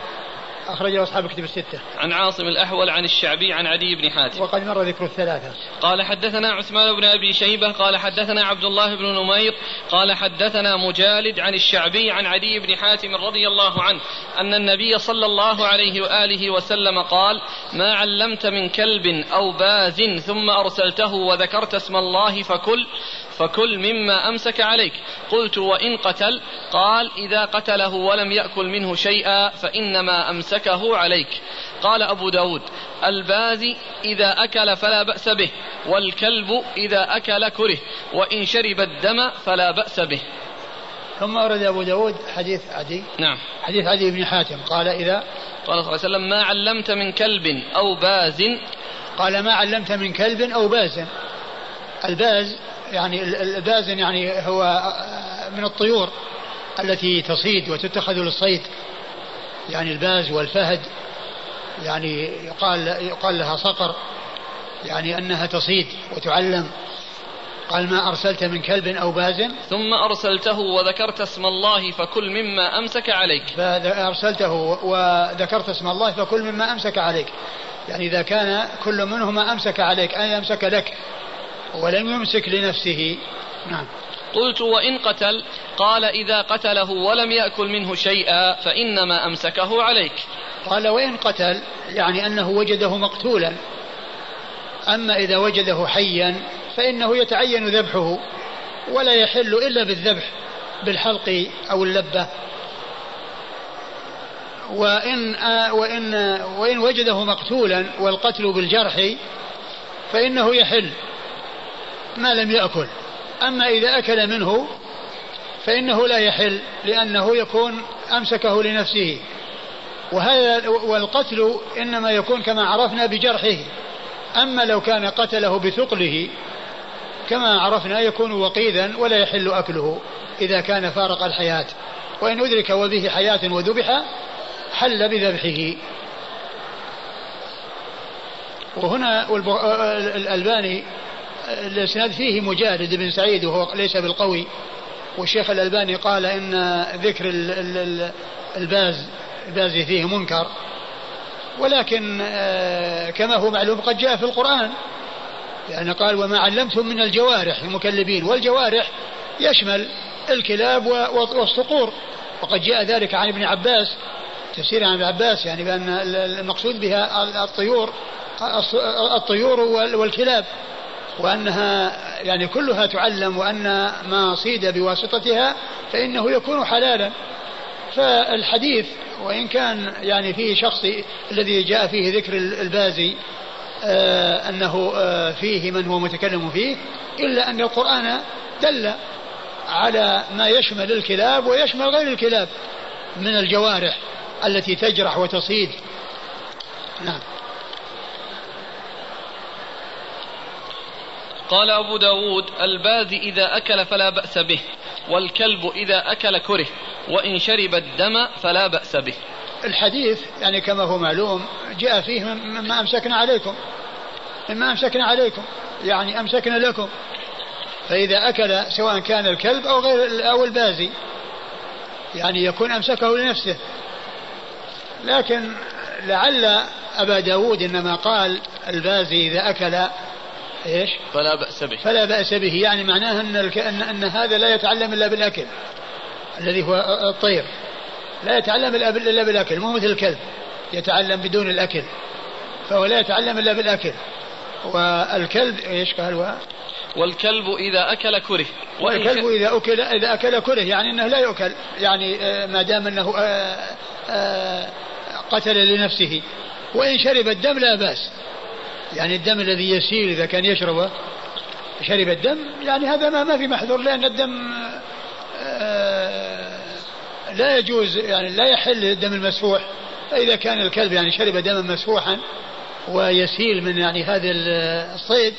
أخرجه أصحاب كتب الستة. عن عاصم الأحول عن الشعبي عن عدي بن حاتم, وقد مر ذكر الثلاثة. قال حدثنا عثمان بن أبي شيبة قال حدثنا عبد الله بن نمير قال حدثنا مجالد عن الشعبي عن عدي بن حاتم رضي الله عنه أن النبي صلى الله عليه وآله وسلم قال: ما علمت من كلب أو باز ثم أرسلته وذكرت اسم الله فكل فكل مما أمسك عليك. قلت: وإن قتل؟ قال: إذا قتله ولم يأكل منه شيئا فإنما أمسكه عليك. قال أبو داود: البازي إذا أكل فلا بأس به, والكلب إذا أكل كره, وإن شرب الدم فلا بأس به. ثم أورد أبو داود حديث عدي, نعم, حديث عدي بن حاتم قال إذا قال صلى الله عليه وسلم: ما علمت من كلب أو باز, قال: ما علمت من كلب أو باز. الباز يعني البازن يعني هو من الطيور التي تصيد وتتخذ للصيد, يعني الباز والفهد, يعني يقال, يقال لها صقر, يعني أنها تصيد وتعلم. قال: ما أرسلت من كلب أو باز ثم أرسلته وذكرت اسم الله فكل مما أمسك عليك. فأرسلته وذكرت اسم الله فكل مما أمسك عليك, يعني إذا كان كل منهما أمسك عليك أي أمسك لك ولم يمسك لنفسه. نعم. قلت: وإن قتل؟ قال: إذا قتله ولم يأكل منه شيئا فإنما أمسكه عليك. قال: وإن قتل؟ يعني أنه وجده مقتولا, أما إذا وجده حيا فإنه يتعين ذبحه ولا يحل إلا بالذبح بالحلق أو اللبة. وإن, وإن, وإن وجده مقتولا والقتل بالجرح فإنه يحل ما لم يأكل, أما إذا أكل منه فإنه لا يحل لأنه يكون أمسكه لنفسه. وهذا والقتل إنما يكون كما عرفنا بجرحه, أما لو كان قتله بثقله كما عرفنا يكون وقيدا ولا يحل أكله إذا كان فارق الحياة, وإن أدرك وبه حياة وذبح حل بذبحه. وهنا الألباني الاسناد فيه مجالد بن سعيد وهو ليس بالقوي, والشيخ الألباني قال إن ذكر الباز البازي فيه منكر, ولكن كما هو معلوم قد جاء في القرآن, لأنه قال: وما علمتم من الجوارح المكلبين, والجوارح يشمل الكلاب والصقور, وقد جاء ذلك عن ابن عباس, تفسير عن ابن عباس يعني بأن المقصود بها الطيور الطيور والكلاب, وأنها يعني كلها تعلم, وأن ما صيد بواسطتها فإنه يكون حلالا. فالحديث وإن كان يعني فيه شخص الذي جاء فيه ذكر البازي آه أنه آه فيه من هو متكلم فيه, إلا أن القرآن دل على ما يشمل الكلاب ويشمل غير الكلاب من الجوارح التي تجرح وتصيد. نعم. قال أبو داود الباز إذا أكل فلا بأس به، والكلب إذا أكل كره، وإن شرب الدم فلا بأس به. الحديث يعني كما هو معلوم جاء فيه مما أمسكنا عليكم مما أمسكنا عليكم يعني أمسكنا لكم، فإذا أكل سواء كان الكلب أو غير أو البازي يعني يكون أمسكه لنفسه. لكن لعل أبا داود إنما قال البازي إذا أكل إيش فلا بأس به فلا بأس به يعني معناه أن, أن, أن هذا لا يتعلم إلا بالأكل، الذي هو الطير لا يتعلم إلا بالأكل، مو مثل الكلب يتعلم بدون الأكل، فهو لا يتعلم إلا بالأكل. والكلب إيش قالوا والكلب إذا أكل كره، والكلب إذا أكل إذا أكل كره يعني أنه لا يؤكل، يعني ما دام أنه قتل لنفسه. وإن شرب الدم لا بأس، يعني الدم الذي يسيل إذا كان يشربه شرب الدم يعني هذا ما ما في محذور، لأن الدم لا يجوز يعني لا يحل الدم المسفوح. إذا كان الكلب يعني شرب دما مسفوحا ويسيل من يعني هذا الصيد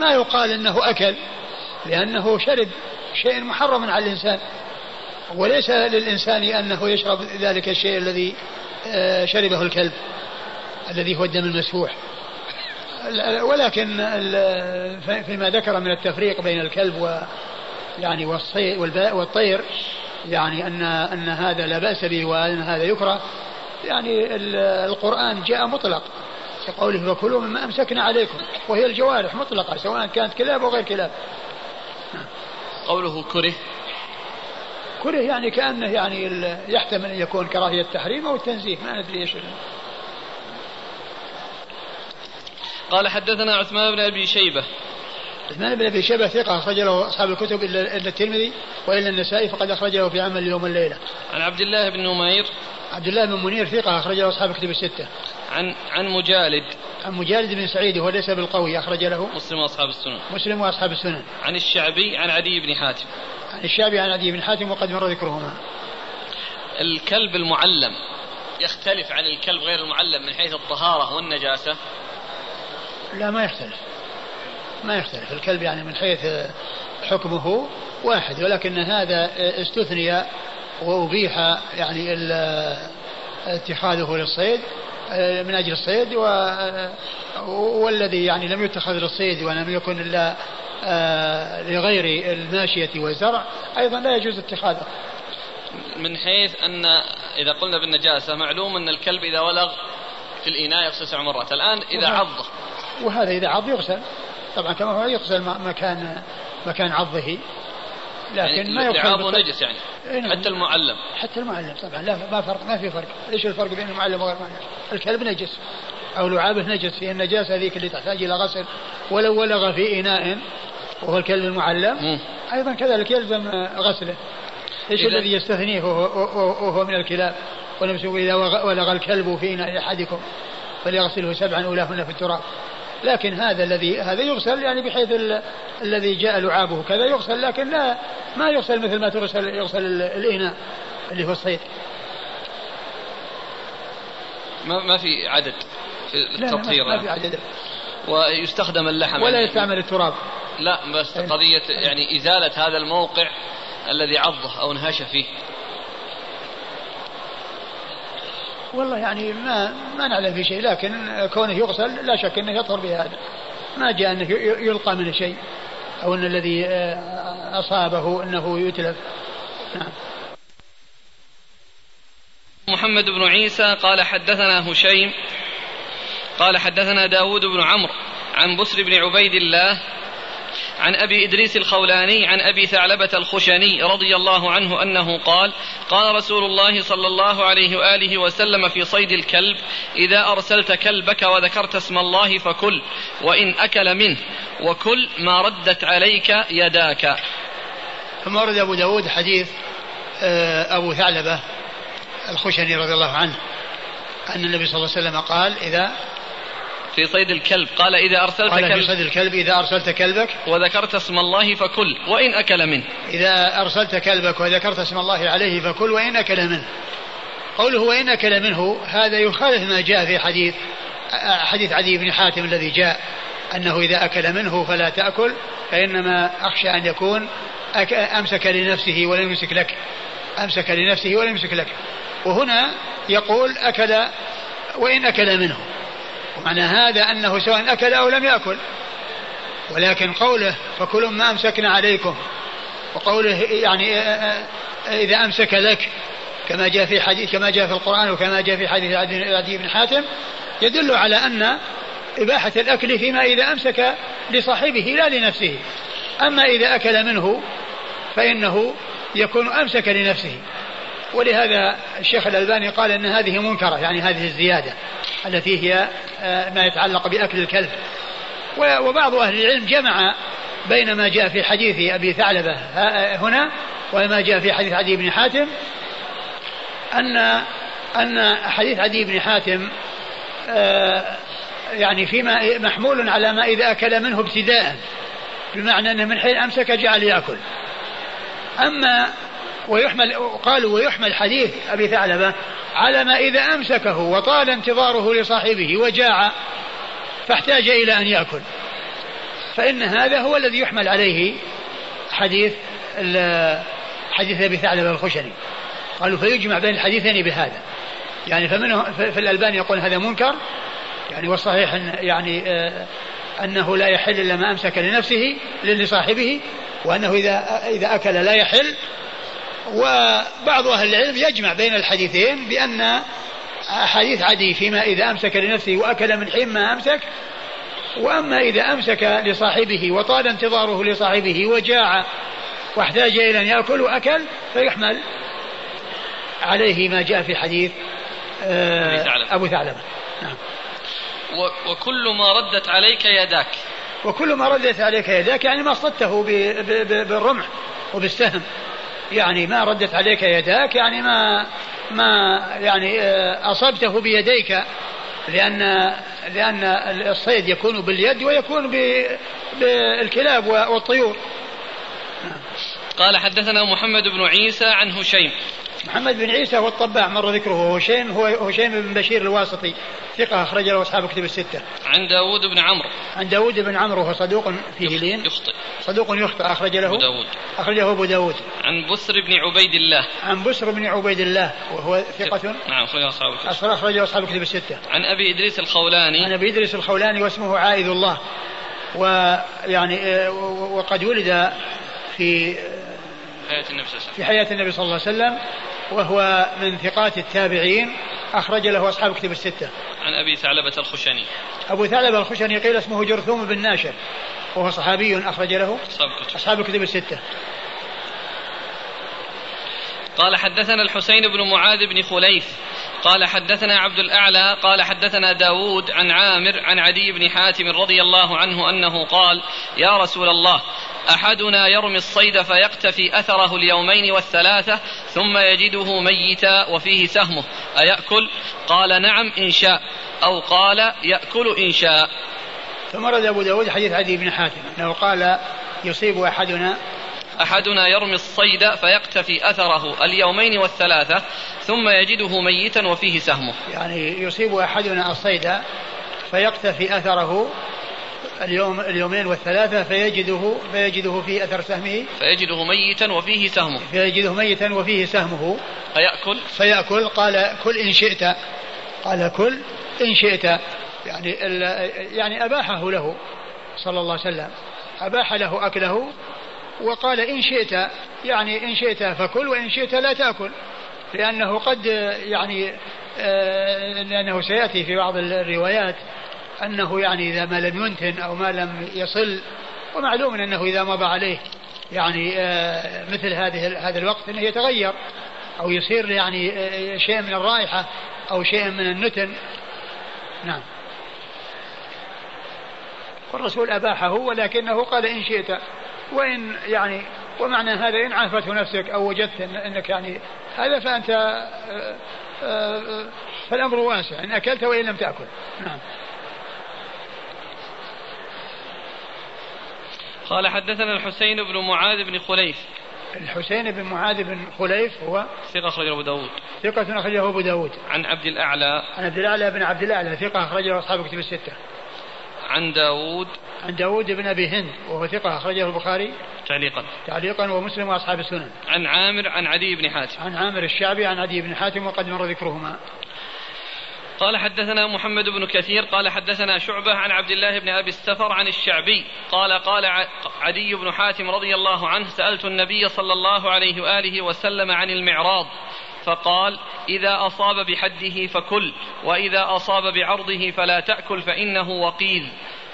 ما يقال أنه أكل، لأنه شرب شيء محرم على الإنسان، وليس للإنسان أنه يشرب ذلك الشيء الذي شربه الكلب الذي هو الدم المسفوح. ولكن فيما ذكر من التفريق بين الكلب و يعني والطير يعني أن أن هذا لا بأس به وأن هذا يكره، يعني القرآن جاء مطلق قوله وكلوا مما أمسكنا عليكم، وهي الجوارح مطلقة سواء كانت كلاب أو غير كلاب. قوله كره كره يعني كأنه يعني يحتمل أن يكون كراهية التحريم أو التنزيه، ما ندري إيش. قال حدثنا عثمان بن أبي شيبة. عثمان بن أبي شيبة ثقة، أخرج له أصحاب الكتب إلا الترمذي وإلا النسائي، فقد أخرج له في عمل اليوم والليلة. عن عبد الله بن نمير. عبد الله بن منير ثقة، أخرج له أصحاب الكتب الستة. عن عن مجالد. عن مجالد بن سعيد وهو ليس بالقوي، أخرج له مسلم وأصحاب السنن. مسلم وأصحاب السنن. عن الشعبي عن عدي بن حاتم. عن الشعبي عن عدي بن حاتم وقد مر ذكرهما. الكلب المعلم يختلف عن الكلب غير المعلم من حيث الطهارة والنجاسة؟ لا ما يختلف ما يختلف الكلب يعني من حيث حكمه واحد، ولكن هذا استثني وأبيح يعني اتخاذه للصيد من أجل الصيد، والذي يعني لم يتخذ للصيد ولم يكن إلا لغير الماشية والزرع أيضا لا يجوز اتخاذه. من حيث أن إذا قلنا بالنجاسة معلوم أن الكلب إذا ولغ في الإناء يغسل سبع مرات، الآن إذا عض وهذا إذا عض يغسل طبعا كما هو يغسل مكان مكان عضه، لكن يعني ما يعضه نجس يعني حتى المعلم حتى المعلم طبعا لا ما فرق ما في فرق. ايش الفرق بين المعلم وغير المعلم؟ الكلب نجس او لعابه نجس، هي النجاسه هذيك اللي تحتاج الى غسل، ولو ولغ في اناء وهو الكلب المعلم مم. ايضا كذلك يلزم غسله. ايش الذي يستثنيه وهو من الكلاب؟ ولم اذا ولغ الكلب في اناء احدكم فليغسله سبعا اولاهن في التراب، لكن هذا الذي هذا يغسل يعني بحيث ال... الذي جاء لعابه كذا يغسل، لكن لا ما يغسل مثل ما تغسل يغسل الإناء اللي هو الصيد. ما ما في عدد في التطهير، ما في عدد، ويستخدم اللحم ولا يعني يستعمل التراب، لا بس قضية يعني إزالة هذا الموقع الذي عضه أو انهش فيه. والله يعني ما ما نعلم في شيء، لكن كونه يغسل لا شك انه يطهر بهذا، ما جاء انه يلقى من شيء او ان الذي اصابه انه يتلف. نعم. محمد بن عيسى قال حدثنا هشيم قال حدثنا داود بن عمرو عن بسر بن عبيد الله عن أبي إدريس الخولاني عن أبي ثعلبة الخشني رضي الله عنه أنه قال قال رسول الله صلى الله عليه وآله وسلم في صيد الكلب إذا أرسلت كلبك وذكرت اسم الله فكل، وإن أكل منه، وكل ما ردت عليك يداك. ثم ورد أبو داود حديث أبو ثعلبة الخشني رضي الله عنه أن النبي صلى الله عليه وسلم قال إذا في صيد الكلب قال إذا أرسلت قال كلب في صيد الكلب إذا أرسلت كلبك وذكرت اسم الله فكل وإن أكل منه، إذا أرسلت كلبك وذكرت اسم الله عليه فكل وإن أكل منه. قوله وإن أكل منه هذا يخالف ما جاء في حديث حديث عدي بن حاتم الذي جاء أنه إذا أكل منه فلا تأكل, فإنما أخشى أن يكون أمسك لنفسه ولم يمسك لك, أمسك لنفسه ولم يمسك لك. وهنا يقول أكل وإن أكل منه, ومعنى هذا أنه سواء أكل أو لم يأكل. ولكن قوله فكلوا ما أمسكنا عليكم, وقوله يعني إذا أمسك لك كما جاء في حديث كما جاء في القرآن وكما جاء في حديث عدي بن حاتم, يدل على أن إباحة الأكل فيما إذا أمسك لصاحبه لا لنفسه. أما إذا أكل منه فإنه يكون أمسك لنفسه. ولهذا الشيخ الألباني قال أن هذه منكرة, يعني هذه الزيادة التي هي ما يتعلق بأكل الكلب. وبعض أهل العلم جمع بين ما جاء في حديث أبي ثعلبة هنا وما جاء في حديث عدي بن حاتم, أن أن حديث عدي بن حاتم يعني فيما محمول على ما إذا أكل منه ابتداء, بمعنى أنه من حين أمسك جعل يأكل. أما ويحمل قالوا ويحمل حديث أبي ثعلبة على ما إذا أمسكه وطال انتظاره لصاحبه وجاع فاحتاج إلى أن يأكل, فإن هذا هو الذي يحمل عليه حديث حديث أبي ثعلبة الخشني. قالوا فيجمع بين الحديثين بهذا, يعني فمنه في الألباني يقول هذا منكر, يعني والصحيح أن يعني أنه لا يحل إلا ما أمسك لنفسه لصاحبه, وأنه إذا إذا أكل لا يحل. وبعض أهل العلم يجمع بين الحديثين بأن حديث عدي فيما إذا أمسك لنفسه وأكل من حين ما أمسك, وأما إذا أمسك لصاحبه وطال انتظاره لصاحبه وجاع واحتاج إلى أن يأكل وأكل, فيحمل عليه ما جاء في حديث أبو ثعلبة. نعم. وكل ما ردت عليك يداك, وكل ما ردت عليك يداك يعني ما اصطدته بالرمح وبالسهم, يعني ما ردت عليك يداك يعني ما ما يعني أصبته بيديك, لأن لأن الصيد يكون باليد ويكون بالكلاب والطيور. قال حدثنا محمد بن عيسى عن هشيم. محمد بن عيسى هو الطباع مر ذكره, هشيم هو هشيم بن بشير الواسطي ثقة أخرج له أصحاب كتب الستة. عن داود بن عمرو. عن داود بن عمرو هو صدوق فيه لين, يخطئ صدوق يخطئ أخرج له أبو داود. أخرجه أبو داود. عن بسر بن عبيد الله. عن بسر بن عبيد الله وهو ثقة. نعم أخرجه أصحاب كتب. أخرجه أصحاب كتب الستة. عن أبي إدريس الخولاني. عن أبي إدريس الخولاني واسمه عائذ الله, ويعني وقد ولد في في حياة النبي صلى الله عليه وسلم, وهو من ثقات التابعين أخرج له أصحاب كتب الستة. عن أبي ثعلبة الخشني. أبو ثعلبة الخشني قيل اسمه جرثوم بن ناشر, وهو صحابي أخرج له أصحاب كتب الستة. قال حدثنا الحسين بن معاذ بن خليف قال حدثنا عبد الأعلى قال حدثنا داود عن عامر عن عدي بن حاتم رضي الله عنه أنه قال يا رسول الله أحدنا يرمي الصيد فيقتفي أثره اليومين والثلاثة ثم يجده ميتا وفيه سهمه أيأكل؟ قال نعم إن شاء, أو قال يأكل إن شاء. ثم رد أبو داود حديث عدي بن حاتم أنه قال يصيب أحدنا أحدنا يرمي الصيد فيقتفي أثره اليومين والثلاثة ثم يجده ميتا وفيه سهمه. يعني يصيب أحدنا الصيد فيقتفي أثره اليوم اليومين والثلاثة فيجده فيجده في أثر سهمه فيجده ميتا وفيه سهمه فيجده ميتا وفيه سهمه فيأكل فيأكل قال كل إن شئت قال كل إن شئت يعني يعني أباحه له صلى الله عليه وسلم, أباح له أكله وقال إن شئت يعني إن شئت فكل وإن شئت لا تأكل, لأنه قد يعني لأنه سيأتي في بعض الروايات أنه يعني إذا ما لم ينتن أو ما لم يصل, ومعلوم أنه إذا مضى عليه يعني مثل هذه هذا الوقت أنه يتغير أو يصير يعني شيء من الرائحة أو شيء من النتن. نعم. والرسول أباحه ولكنه قال إن شئت وإن يعني, ومعنى هذا إن عافته نفسك أو وجدت أنك يعني هذا فأنت فالأمر واسع إن أكلت وإن لم تأكل. نعم. قال حدثنا الحسين بن معاذ بن خليف. الحسين بن معاذ بن خليف هو ثقة أخرجه أبو داود. ثقة أخرجه أبو داود. عن عبد الأعلى. عن عبد الأعلى بن عبد الأعلى ثقة أخرجه أصحاب كتب الستة. عن داود عن داود بن أبي هند وهو ثقة أخرجه البخاري تعليقا تعليقا ومسلم وأصحاب السنن. عن عامر عن عدي بن حاتم عن عامر الشعبي عن عدي بن حاتم وقد مر ذكرهما. قال حدثنا محمد بن كثير قال حدثنا شعبة عن عبد الله بن أبي السفر عن الشعبي قال قال عدي بن حاتم رضي الله عنه سألت النبي صلى الله عليه وآله وسلم عن المعراض فقال إذا أصاب بحده فكل وإذا أصاب بعرضه فلا تأكل فإنه وقيل.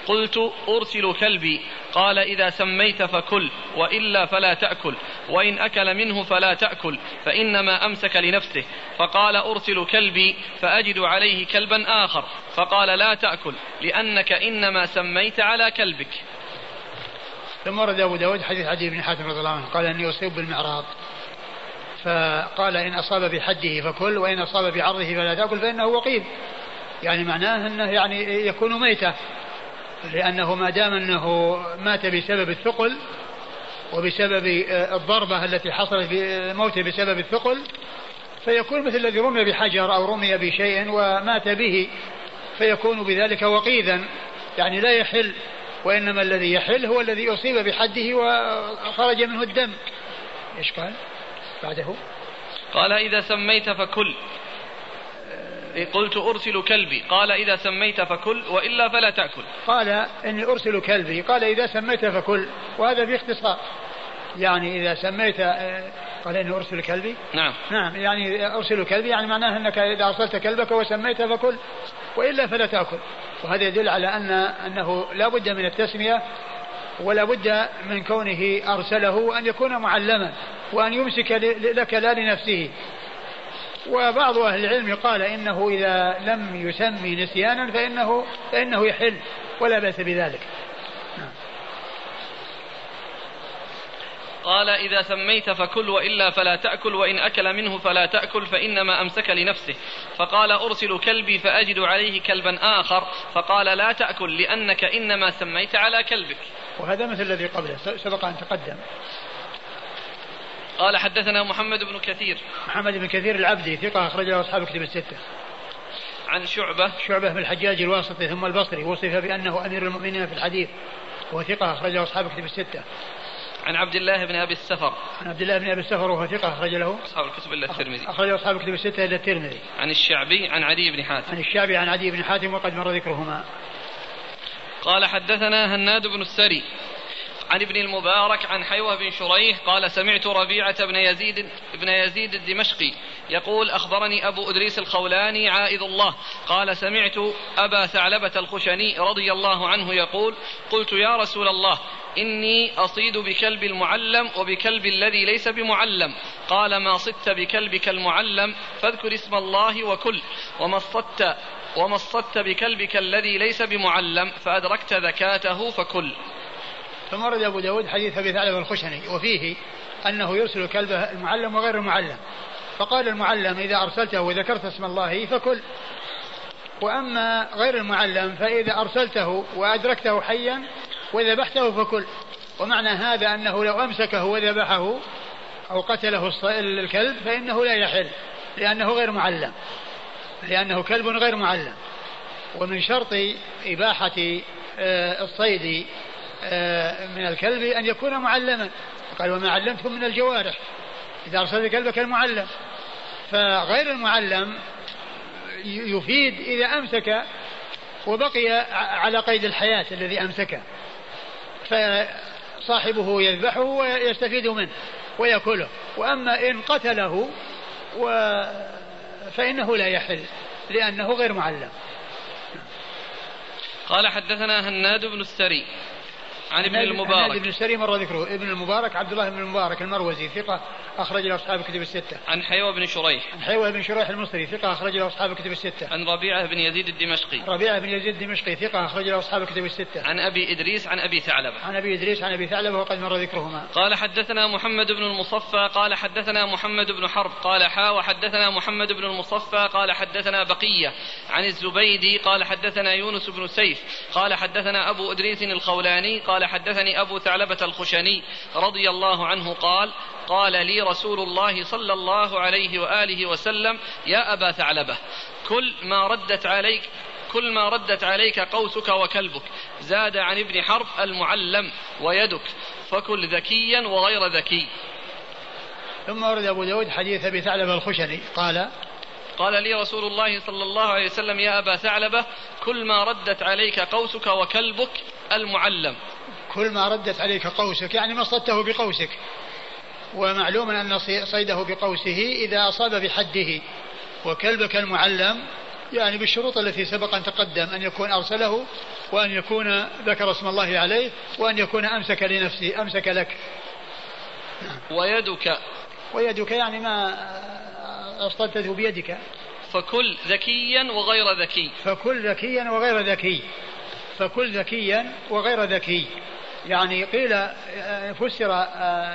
قلت أرسل كلبي قال إذا سميت فكل وإلا فلا تأكل وإن أكل منه فلا تأكل فإنما أمسك لنفسه. فقال أرسل كلبي فأجد عليه كلبا آخر فقال لا تأكل لأنك إنما سميت على كلبك. ثم ورد أبو داود حديث عدي بن حاتم رضي الله عنه قال أني أصيب بالمعراض فقال إن أصاب بحده فكل وإن أصاب بعرضه فلا تأكل فإنه وقيل, يعني معناه أنه يعني يكون ميتا لأنه ما دام أنه مات بسبب الثقل وبسبب الضربة التي حصلت بموته بسبب الثقل فيكون مثل الذي رمي بحجر أو رمي بشيء ومات به فيكون بذلك وقيدا, يعني لا يحل, وإنما الذي يحل هو الذي أصيب بحده وخرج منه الدم. إيش قال بعده؟ قال إذا سميت فكل. قلت أرسل كلبي قال إذا سميت فكل وإلا فلا تأكل. قال إني أرسل كلبي قال إذا سميت فكل, وهذا في اختصار, يعني إذا سميت قال إني أرسل كلبي نعم نعم يعني أرسل كلبي يعني معناه أنك إذا أرسلت كلبك وسميت فكل وإلا فلا تأكل. وهذا يدل على أن أنه لا بد من التسمية ولا بد من كونه أرسله وأن يكون معلما وأن يمسك لك لا لنفسه. وبعض أهل العلم قال إنه إذا لم يسمي نسيانا فإنه, فإنه يحل ولا بأس بذلك. قال إذا سميت فكل وإلا فلا تأكل وإن أكل منه فلا تأكل فإنما أمسك لنفسه. فقال أرسل كلبي فأجد عليه كلبا آخر فقال لا تأكل لأنك إنما سميت على كلبك. وهذا مثل الذي قبله سبق أن تقدم. قال حدثنا محمد بن كثير محمد بن كثير العبدي ثقة أخرجه أصحاب كتب الستة. عن شعبة شعبة بن الحجاج الواسطي ثم البصري وصف بأنه أمير المؤمنين في الحديث وثقة أخرجه أصحاب كتب الستة. عن عبد الله بن أبي السفر عن عبد الله بن أبي السفر وهو ثقة أخرج له أصحاب الكتب إلا الترمذي أخرجه أصحاب كتب الستة إلا الترمذي. عن الشعبي عن عدي بن حاتم عن الشعبي عن عدي بن حاتم وقد مر ذكرهما. قال حدثنا هناد بن السري عن ابن المبارك عن حيوة بن شريح قال سمعت ربيعة بن يزيد بن يزيد الدمشقي يقول أخبرني أبو أدريس الخولاني عائذ الله قال سمعت أبا ثعلبة الخشني رضي الله عنه يقول قلت يا رسول الله إني أصيد بكلب المعلم وبكلب الذي ليس بمعلم قال ما صدت بكلبك المعلم فاذكر اسم الله وكل وما صدت وما صدت بكلبك الذي ليس بمعلم فأدركت ذكاته فكل. ثم ورد أبو داود حديث أبي ثعلبة الخشني وفيه أنه يرسل كلبه المعلم وغير المعلم, فقال المعلم إذا أرسلته وذكرت اسم الله فكل, وأما غير المعلم فإذا أرسلته وأدركته حيا وذبحته فكل. ومعنى هذا أنه لو أمسكه وذبحه أو قتله الكلب فإنه لا يحل لأنه غير معلم, لأنه كلب غير معلم. ومن شرط إباحة الصيد من الكلب أن يكون معلما, قال وما علمتكم من الجوارح, إذا أرسلت كلبك المعلم. فغير المعلم يفيد إذا أمسك وبقي على قيد الحياة الذي أمسكه فصاحبه يذبحه ويستفيد منه ويأكله, وأما إن قتله فإنه لا يحل لأنه غير معلم. قال حدثنا هناد بن السري عن ابن المبارك عن ابن السري مر ذكره ابن المبارك عبد الله بن المبارك المروزي ثقة أخرج له أصحاب كتب الستة. عن حيوة بن شريح عن حيوة بن شريح المصري ثقة أخرج له أصحاب كتب الستة. عن ربيعة بن يزيد الدمشقي ربيعة بن يزيد الدمشقي ثقة أخرج له أصحاب كتب الستة. عن أبي إدريس عن أبي ثعلبة عن أبي إدريس عن أبي ثعلبة وقد مر ذكرهما. قال حدثنا محمد بن المصفى قال حدثنا محمد بن حرب قال حا وحدثنا محمد بن المصفى قال حدثنا بقية عن الزبيدي قال حدثنا يونس بن سيف قال حدثنا أبو إدريس الخولاني قال قال حدثني أبو ثعلبة الخشني رضي الله عنه قال قال لي رسول الله صلى الله عليه وآله وسلم يا أبا ثعلبة كل ما ردت عليك كل ما ردت عليك قوسك وكلبك. زاد عن ابن حرف المعلم ويدك، فكل ذكيا وغير ذكي. ثم ورد أبو داود حديث أبي ثعلبة الخشني قال قال لي رسول الله صلى الله عليه وسلم: يا أبا ثعلبة، كل ما ردت عليك قوسك وكلبك المعلم. كل ما ردت عليك قوسك يعني ما صدته بقوسك، ومعلوم أن صيده بقوسه إذا أصاب بحده. وكلبك المعلم يعني بالشروط التي سبق أن تقدم، أن يكون أرسله، وأن يكون ذكر اسم الله عليه، وأن يكون أمسك لنفسه أمسك لك. ويدك ويدك يعني ما أصطلته بيدك. فكل ذكيا وغير ذكي فكل ذكيا وغير ذكي فكل ذكيا وغير ذكي يعني قيل فسر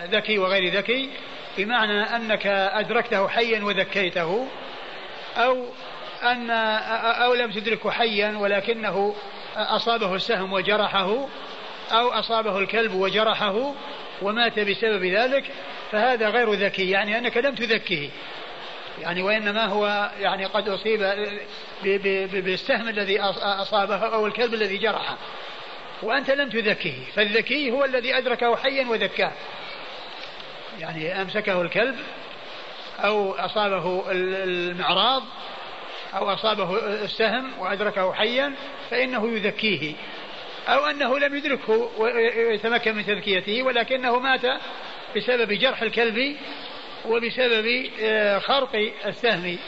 ذكي وغير ذكي بمعنى أنك أدركته حيا وذكيته، أو أن أو لم تدركه حيا ولكنه أصابه السهم وجرحه، أو أصابه الكلب وجرحه ومات بسبب ذلك، فهذا غير ذكي، يعني أنك لم تذكيه، يعني وإنما هو يعني قد أصيب بالسهم الذي أصابه أو الكلب الذي جرحه وأنت لم تذكيه. فالذكي هو الذي أدركه حيا وذكاه، يعني أمسكه الكلب أو أصابه المعراض أو أصابه السهم وأدركه حيا فإنه يذكيه، أو أنه لم يدركه ويتمكن من تذكيته ولكنه مات بسبب جرح الكلب وبسبب خرق السهم.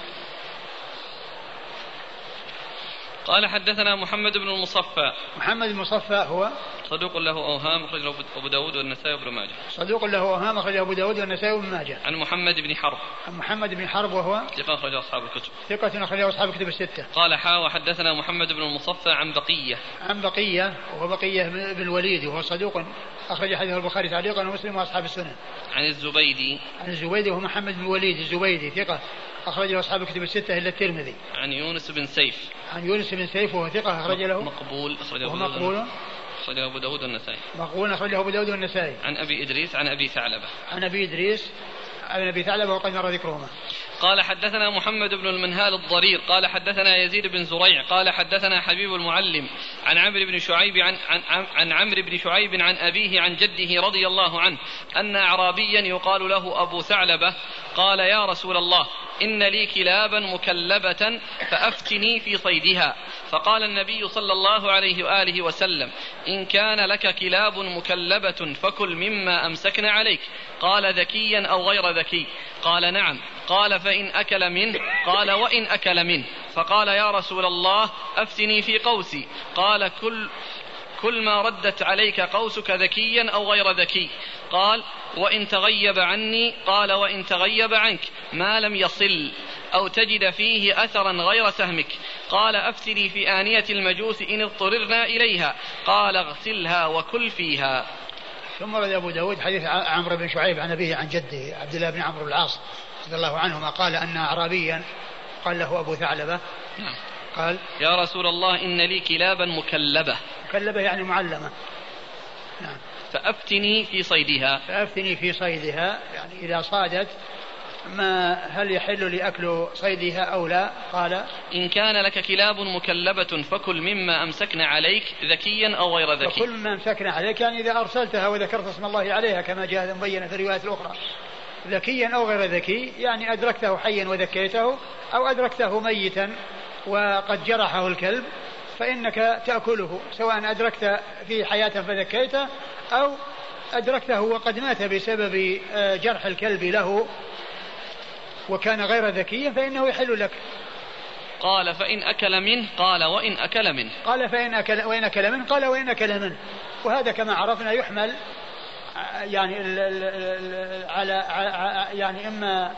قال حدثنا محمد بن المصفى. محمد المصفى هو صدوق له أوهام أخرجه أبو داود والنسائي وابن ماجه. صدوق له أوهام أخرجه أبو داود والنسائي وابن ماجه. عن محمد بن حرب. عن محمد بن حرب وهو ثقة أخرجه أصحاب الكتب. ثقة أخرجه أصحاب الكتب الستة. قال حا وحدثنا محمد بن المصفى عن بقية. عن بقية وهو بقية بن الوليد وهو صدوق أخرج حديث البخاري تعليقا ومسلم وأصحاب السنة. عن الزبيدي. عن الزبيدي وهو محمد بن الوليد الزبيدي ثقة أخرجه أصحاب الكتب الستة إلا الترمذي. عن يونس بن سيف. عن يونس بن سيف وهو ثقة أخرج له مقبول مقبول أخرجه أبو داود والنسائي. مقبول أخرجه أبو داود والنسائي. عن أبي إدريس عن أبي ثعلبة. عن أبي إدريس عن أبي ثعلبة وقد مر ذكرهما. قال حدثنا محمد بن المنهال الضرير قال حدثنا يزيد بن زريع قال حدثنا حبيب المعلم عن عمرو بن شعيب عن عن, عن, عن عمرو بن شعيب عن أبيه عن جده رضي الله عنه أن أعرابيا يقال له أبو ثعلبة قال: يا رسول الله، إن لي كلابا مكلبة فأفتني في صيدها. فقال النبي صلى الله عليه وآله وسلم: إن كان لك كلاب مكلبة فكل مما أمسكن عليك. قال: ذكيا أو غير ذكي؟ قال: نعم. قال: فإن أكل منه؟ قال: وإن أكل منه. فقال: يا رسول الله، أفتني في قوسي. قال: كل كل ما ردت عليك قوسك ذكيا أو غير ذكي. قال: وإن تغيب عني؟ قال: وإن تغيب عنك ما لم يصل أو تجد فيه أثرا غير سهمك. قال: أفتني في آنية المجوس إن اضطررنا إليها. قال: اغسلها وكل فيها. ثم رد أبو داود حديث عمرو بن شعيب عن أبيه عن جده عبد الله بن عمرو بن العاص رضي الله عنهما قال أن أعرابيا قال له أبو ثعلبة قال: يا رسول الله، إن لي كلابا مكلبة. مكلبة يعني معلمة. نعم. فأفتني في صيدها. فأفتني في صيدها يعني إذا صادت ما هل يحل لأكل صيدها أو لا. قال: إن كان لك كلاب مكلبة فكل مما أمسكنا عليك ذكيا أو غير ذكي. فكل مما أمسكنا عليك يعني إذا أرسلتها وذكرت اسم الله عليها كما جاء مبين في الروايات الأخرى. ذكيا أو غير ذكي يعني أدركته حيا وذكيته، أو أدركته ميتا وقد جرحه الكلب فإنك تأكله، سواء أدركت في حياته فذكيته أو أدركته وقد مات بسبب جرح الكلب له وكان غير ذكيا فإنه يحل لك. قال: فإن أكل منه؟ قال: وإن أكل منه. قال: فإن أكل وإن أكل منه؟ قال: وإن أكل منه. وهذا كما عرفنا يحمل يعني ال ال ال على يعني إما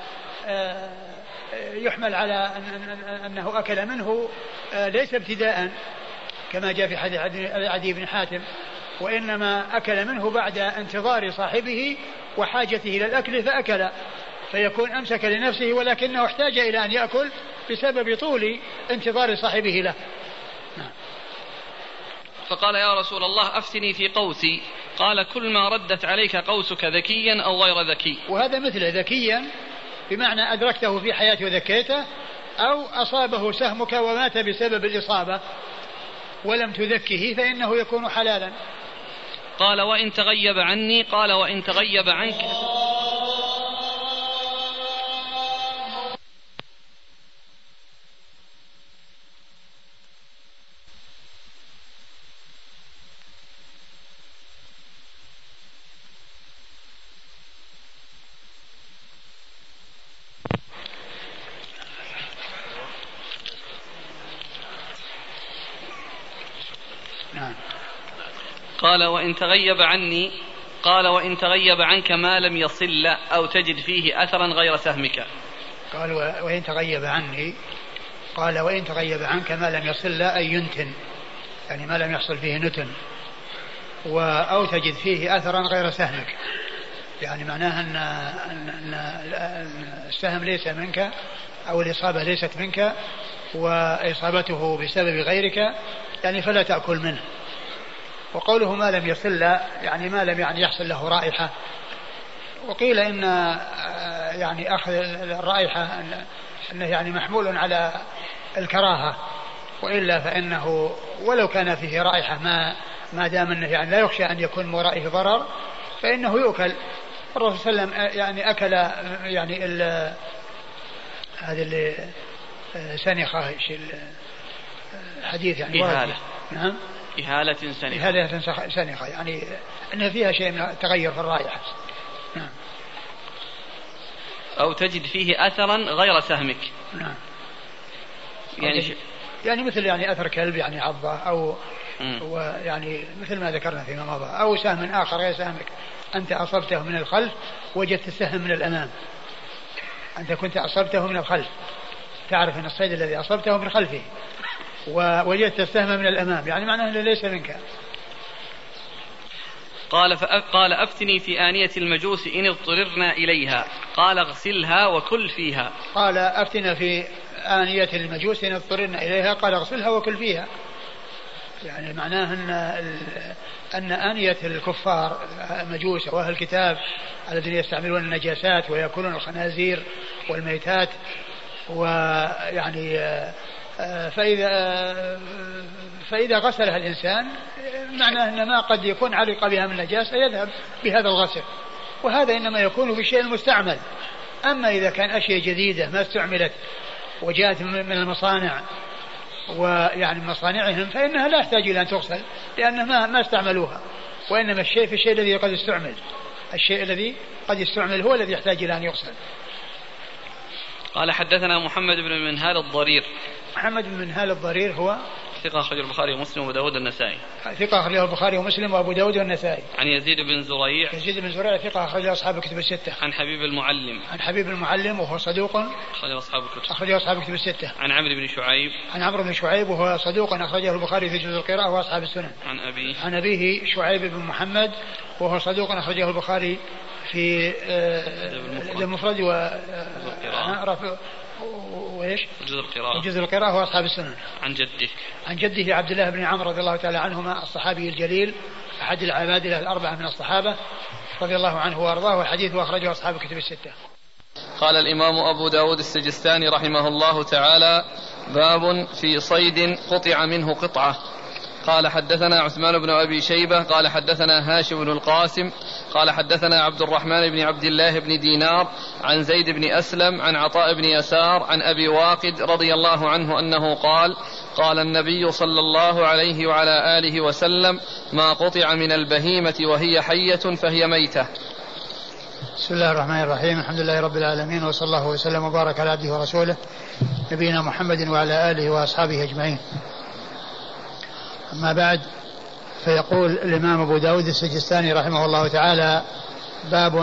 يحمل على أنه أكل منه ليس ابتداء كما جاء في حديث عدي بن حاتم، وإنما أكل منه بعد انتظار صاحبه وحاجته إلى الأكل فأكل، فيكون أمسك لنفسه ولكنه احتاج إلى أن يأكل بسبب طول انتظار صاحبه له. فقال: يا رسول الله، أفتني في قوسي. قال: كل ما ردت عليك قوسك ذكيا أو غير ذكي. وهذا مثل ذكيا بمعنى أدركته في حياته وذكيته، أو أصابه سهمك ومات بسبب الإصابة ولم تذكه فإنه يكون حلالا. قال وإن تغيب عني قال وإن تغيب عنك قال وإن تغيب عني قال وإن تغيب عنك ما لم يصل أو تجد فيه أثرا غير سهمك. قال وإن تغيب عني قال وإن تغيب عنك ما لم يصل أي ينتن يعني ما لم يحصل فيه نتن أو تجد فيه أثرا غير سهمك يعني معناها أن, أن السهم ليس منك أو الإصابة ليست منك وإصابته بسبب غيرك يعني فلا تأكل منه. وقوله ما لم يصل يعني ما لم يعني يحصل له رائحة. وقيل إن يعني أخذ الرائحة أنه يعني محمول على الكراهة وإلا فإنه ولو كان فيه رائحة ما ما دام أنه يعني لا يخشى أن يكون ورائه ضرر فإنه يؤكل. الرسول صلى الله عليه وسلم يعني أكل يعني هذه اللي سنخة الحديث يعني إهالة. نعم إهالة سنخة إهالة سنخة يعني أن فيها شيء من تغير في الرائحة. نعم. أو تجد فيه أثرا غير سهمك. نعم. يعني ش... يعني مثل يعني أثر كلب يعني عضة أو يعني مثل ما ذكرنا فيما مضى أو سهم آخر غير سهمك أنت أصبته من الخلف وجدت السهم من الأمام. أنت كنت أصبته من الخلف تعرف أن الصيد الذي أصبته من خلفه ووجدت السهم من الأمام يعني معناه أنه ليس منك. قال قال أفتني في آنية المجوس إن اضطررنا إليها قال اغسلها وكل فيها. قال أفتنا في آنية المجوس إن اضطررنا إليها قال اغسلها وكل فيها يعني معناه أن, أن آنية الكفار المجوس وأهل الكتاب الذين يستعملون النجاسات ويأكلون الخنازير والميتات ويعني فإذا فإذا غسلها الإنسان معناه أن ما قد يكون علق بها من نجاسة يذهب بهذا الغسل وهذا إنما يكون بالشيء المستعمل. أما إذا كان أشياء جديدة ما استعملت وجاءت من المصانع ويعني مصانعهم فإنها لا تحتاج إلى أن تغسل لأنها ما, ما استعملوها وإنما الشيء في الشيء الذي قد استعمل الشيء الذي قد استعمل هو الذي يحتاج إلى أن يغسل. قال حدثنا محمد بن منهال الضرير. محمد بن منهال الضرير هو ثقة أخرجه البخاري ومسلم وأبو داود والنسائي. ثقة أخرجه البخاري ومسلم وأبو داود والنسائي. عن يزيد بن زريع. يزيد بن زريع ثقة أخرجه أصحاب الكتب الستة. عن حبيب المعلم. عن حبيب المعلم وهو صدوق أخرجه أصحاب الكتب. أخرجه أصحاب الكتب الستة. عن عمرو بن شعيب. عن عمرو بن شعيب وهو صدوق أخرجه البخاري في جزء القراءة وأصحاب السنن. عن أبيه. عن أبيه شعيب بن محمد وهو صدوق أخرجه البخاري في المفرد والقراءة وإيش جزء القراءة جزء القراءة وأصحاب السنن. عن جده عن جده عبد الله بن عمرو رضي الله تعالى عنهما الصحابي الجليل أحد العبادلة الأربعة من الصحابة رضي الله عنه وأرضاه والحديث وأخرجه أصحاب الكتب الستة. قال الإمام أبو داود السجستاني رحمه الله تعالى باب في صيد قطع منه قطعة. قال حدثنا عثمان بن أبي شيبة قال حدثنا هاشم بن القاسم قال حدثنا عبد الرحمن بن عبد الله بن دينار عن زيد بن أسلم عن عطاء بن يسار عن أبي واقد رضي الله عنه أنه قال قال النبي صلى الله عليه وعلى آله وسلم ما قطع من البهيمة وهي حية فهي ميتة. بسم الله الرحمن الرحيم. الحمد لله رب العالمين وصلى الله وسلم وبارك على عبده ورسوله نبينا محمد وعلى آله وأصحابه أجمعين. أما بعد فيقول الإمام أبو داود السجستاني رحمه الله تعالى باب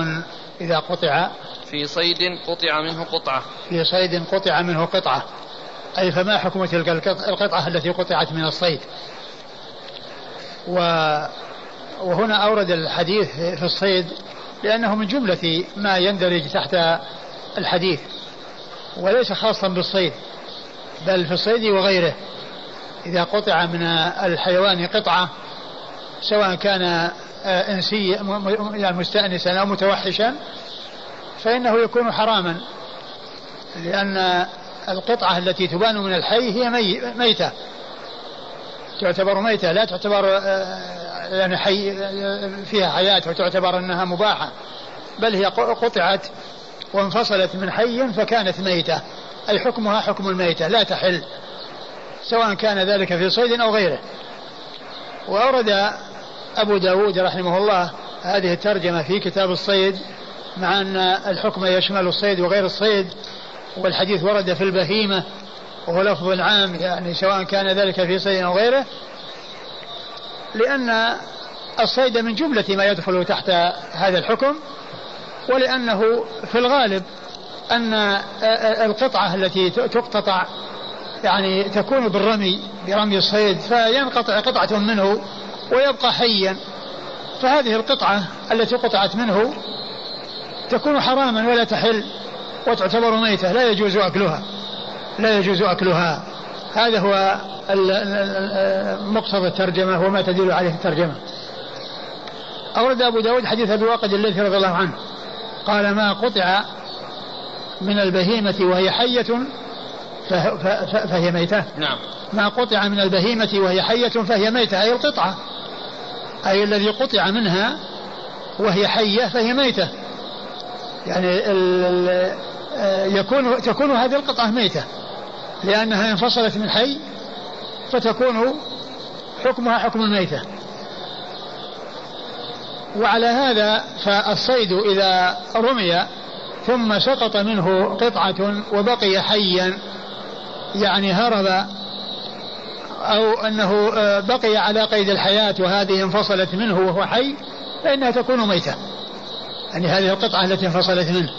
إذا قطع في صيد قطع منه قطعة. في صيد قطع منه قطعة أي فما حكم تلك القطعة التي قطعت من الصيد. وهنا أورد الحديث في الصيد لأنه من جملة ما يندرج تحت الحديث وليس خاصا بالصيد بل في الصيد وغيره إذا قطع من الحيوان قطعة سواء كان إنسيا يعني مستأنسا أو متوحشا فإنه يكون حراما لأن القطعة التي تبان من الحي هي ميتة، تعتبر ميتة، لا تعتبر يعني حي فيها حياة وتعتبر أنها مباحة، بل هي قطعت وانفصلت من حي فكانت ميتة، أي حكمها حكم الميتة لا تحل، سواء كان ذلك في صيد أو غيره. وأورد أبو داود رحمه الله هذه الترجمة في كتاب الصيد، مع أن الحكم يشمل الصيد وغير الصيد، والحديث ورد في البهيمة وهو لفظ عام، يعني سواء كان ذلك في صيد أو غيره، لأن الصيد من جملة ما يدخل تحت هذا الحكم، ولأنه في الغالب أن القطعة التي تقتطع يعني تكون بالرمي، برمي الصيد، فينقطع قطعة منه ويبقى حيا، فهذه القطعة التي قطعت منه تكون حراما ولا تحل وتعتبر ميتة، لا يجوز أكلها، لا يجوز أكلها. هذا هو مقتضى الترجمة وما تدل عليه الترجمة. أورد أبو داود حديث أبي واقد الذي رضي الله عنه قال: ما قطع من البهيمة وهي حية فهي ميتة. نعم. ما قطع من البهيمة وهي حية فهي ميتة، أي القطعة، أي الذي قطع منها وهي حية فهي ميتة، يعني ال يكون تكون هذه القطعة ميتة لأنها انفصلت من حي، فتكون حكمها حكم الميتة. وعلى هذا فالصيد إذا رمي ثم سقط منه قطعة وبقي حيا، يعني هرب أو أنه بقي على قيد الحياة وهذه انفصلت منه وهو حي، فإنها تكون ميتة، يعني هذه القطعة التي انفصلت منه.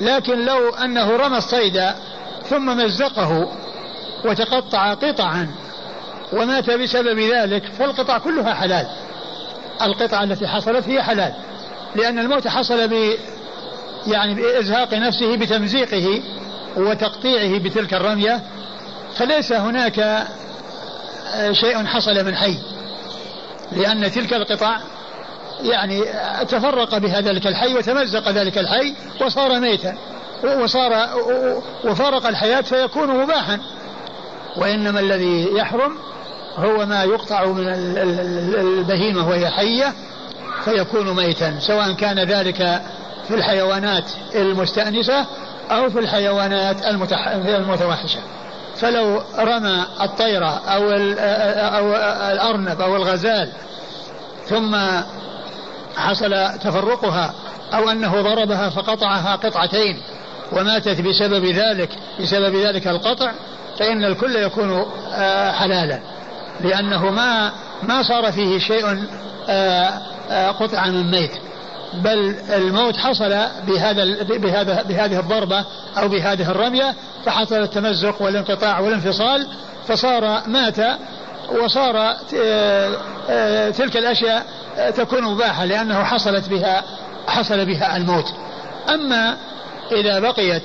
لكن لو أنه رمى الصيد ثم مزقه وتقطع قطعا ومات بسبب ذلك، فالقطع كلها حلال، القطعة التي حصلت هي حلال، لأن الموت حصل ب يعني بإزهاق نفسه بتمزيقه وتقطيعه بتلك الرمية، فليس هناك شيء حصل من حي، لأن تلك القطع يعني تفرق بذلك الحي وتمزق ذلك الحي وصار ميتا وصار وفارق الحياة فيكون مباحا. وإنما الذي يحرم هو ما يقطع من البهيمة وهي حية فيكون ميتا، سواء كان ذلك في الحيوانات المستأنسة أو في الحيوانات المتوحشة. فلو رمى الطيرة أو الأرنب أو الغزال ثم حصل تفرقها، أو أنه ضربها فقطعها قطعتين وماتت بسبب ذلك بسبب ذلك القطع، فإن الكل يكون حلالا، لأنه ما ما صار فيه شيء قطع من ميت، بل الموت حصل بهذا بهذا بهذه الضربة أو بهذه الرمية، فحصل التمزق والانقطاع والانفصال، فصار مات، وصار تلك الأشياء تكون مباحة لأنه حصلت بها حصل بها الموت. أما إذا بقيت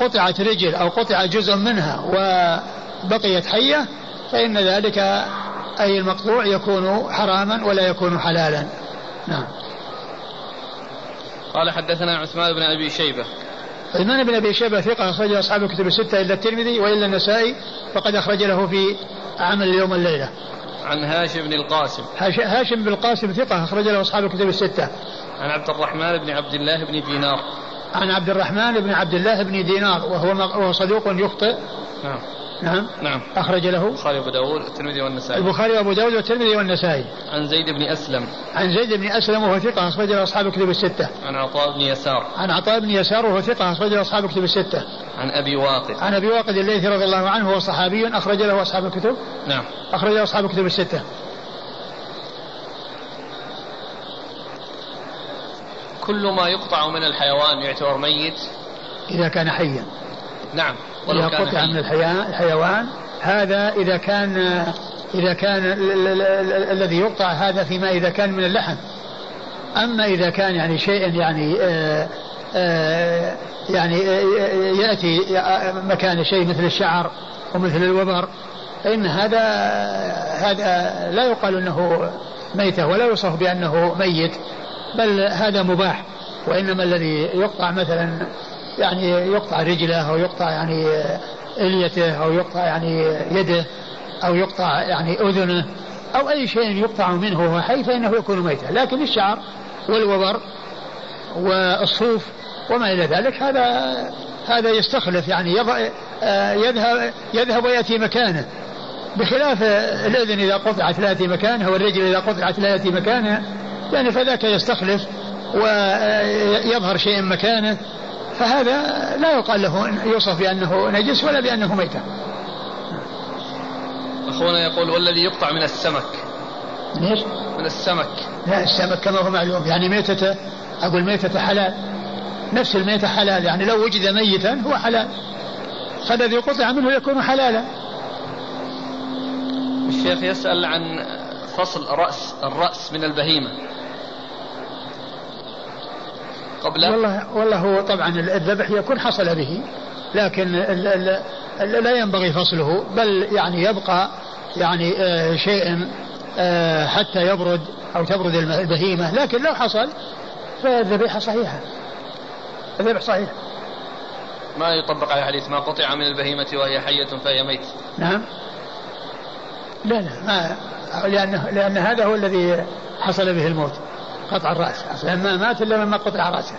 قطعت رجل أو قطع جزء منها وبقيت حية، فإن ذلك أي المقطوع يكون حراما ولا يكون حلالا. نعم. قال: حدثنا عثمان بن أبي شيبة. عثمان بن أبي شيبة ثقة، أخرج أصحاب الكتب الستة إلا الترمذي، وإلا النسائي فقد أخرج له في عمل اليوم الليلة. عن هاشم بن القاسم. هاشم بن القاسم ثقة، أخرج له أصحاب الكتب الستة. عن عبد الرحمن بن عبد الله بن دينار. عن عبد الرحمن بن عبد الله بن دينار وهو صدوق يخطئ. نعم. نعم. نعم. أخرج له البخاري وأبو داود والترمذي والنسائي. البخاري وأبو داود والترمذي والنسائي. عن زيد بن أسلم. عن زيد بن أسلم وهو ثقة، أخرج له أصحاب الكتب الستة. عن عطاء بن يسار. عن عطاء بن يسار وهو ثقة، أخرج له أصحاب الكتب الستة. عن أبي واقد. عن أبي واقد الذي رضي الله عنه هو صحابي، أخرج له أصحاب الكتب. نعم. أخرج له أصحاب الكتب الستة. كل ما يقطع من الحيوان يعتبر ميت إذا كان حيا. نعم. إذا قطع من الحيوان هذا إذا كان إذا كان الذي يقطع هذا فيما إذا كان من اللحم. أما إذا كان يعني شيء يعني آآ آآ يعني يأتي مكان شيء مثل الشعر ومثل الوبر، فإن هذا هذا لا يقال أنه ميتة ولا يوصف بأنه ميت، بل هذا مباح. وإنما الذي يقطع مثلا يعني يقطع رجله أو يقطع يعني إليته أو يقطع يعني يده أو يقطع يعني أذنه أو أي شيء يقطع منه وهو حي فإنه يكون ميتا. لكن الشعر والوبر والصوف وما إلى ذلك هذا هذا يستخلف يعني يذهب يذهب ويأتي مكانه، بخلاف الأذن إذا قطعت لا يأتي مكانها والرجل إذا قطعت لا يأتي مكانها، يعني فذاك يستخلف ويظهر شيء مكانه، فهذا لا يقال له يوصف بأنه نجس ولا بأنه ميت. أخونا يقول والذي يقطع من السمك. ليش؟ من السمك. لا، السمك كما هو معلوم يعني ميتة، أقول ميتة حلال، نفس الميتة حلال، يعني لو وجد ميتا هو حلال، فالذي قطع منه يكون حلالا. الشيخ يسأل عن فصل رأس الرأس من البهيمة قبل. والله, والله هو طبعا الذبح يكون حصل به، لكن ال ال ال لا ينبغي فصله، بل يعني يبقى يعني آه شيء آه حتى يبرد أو تبرد البهيمة، لكن لو حصل فالذبيحة صحيحة، الذبح صحيح. ما يطبق على حديث ما قطع من البهيمة وهي حية فهي ميت؟ نعم، لا لا ما لأن, لأن هذا هو الذي حصل به الموت، قطع الرأس، أصلا ما مات إلا لما قطع رأسه،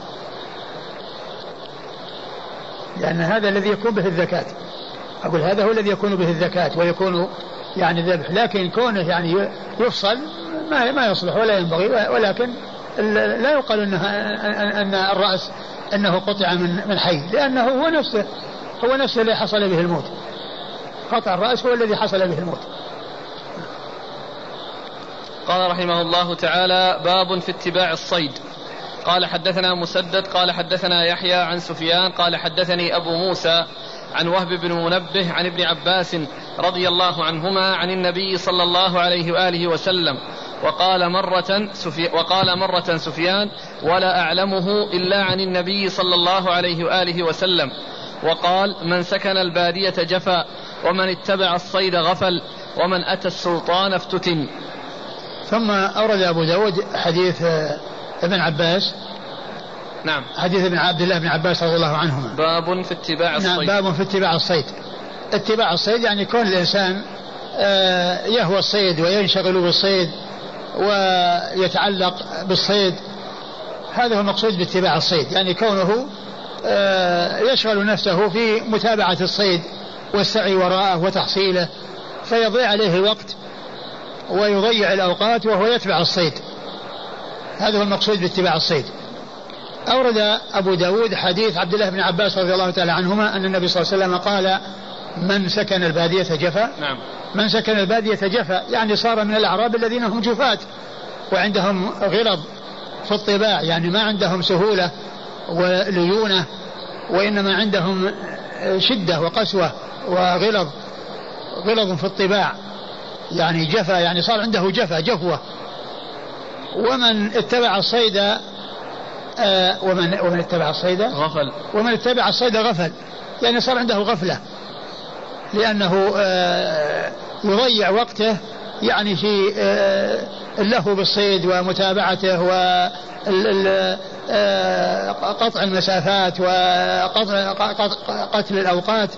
لأن هذا الذي يكون به الذكاة، أقول هذا هو الذي يكون به الذكاة ويكون يعني ذبح، لكن كونه يعني يفصل ما ما يصلح ولا ينبغي. ولكن لا يقال أن الرأس أنه قطع من من حي، لأنه هو نفسه هو نفسه الذي حصل به الموت، قطع الرأس هو الذي حصل به الموت. قال رحمه الله تعالى: باب في اتباع الصيد. قال حدثنا مسدد قال حدثنا يحيى عن سفيان قال حدثني أبو موسى عن وهب بن منبه عن ابن عباس رضي الله عنهما عن النبي صلى الله عليه وآله وسلم وقال مرة, سفي وقال مرة سفيان: ولا أعلمه إلا عن النبي صلى الله عليه وآله وسلم، وقال: من سكن البادية جفا، ومن اتبع الصيد غفل، ومن أتى السلطان افتتن. ثم أورد أبو داود حديث ابن عباس، نعم، حديث ابن عبد الله بن عباس رضي الله عنهما. باب في اتباع الصيد. نعم، باب في اتباع الصيد. اتباع الصيد يعني كون الإنسان يهوى الصيد وينشغل بالصيد ويتعلق بالصيد، هذا هو المقصود باتباع الصيد، يعني كونه يشغل نفسه في متابعة الصيد والسعي وراءه وتحصيله، فيضيع عليه الوقت ويضيع الأوقات وهو يتبع الصيد، هذا هو المقصود باتباع الصيد. أورد أبو داود حديث عبد الله بن عباس رضي الله تعالى عنهما أن النبي صلى الله عليه وسلم قال: من سكن البادية جفا. نعم، من سكن البادية جفا يعني صار من الأعراب الذين هم جفاة وعندهم غلظ في الطباع، يعني ما عندهم سهولة وليونة، وإنما عندهم شدة وقسوة وغلظ، غلظ في الطباع، يعني جفا، يعني صار عنده جفا، جفوة. ومن اتبع الصيد آه ومن ومن اتبع الصيد غفل، ومن اتبع الصيد غفل، يعني صار عنده غفلة، لأنه آه يضيع وقته يعني في آه اللهو بالصيد ومتابعته وقطع المسافات وقتل الأوقات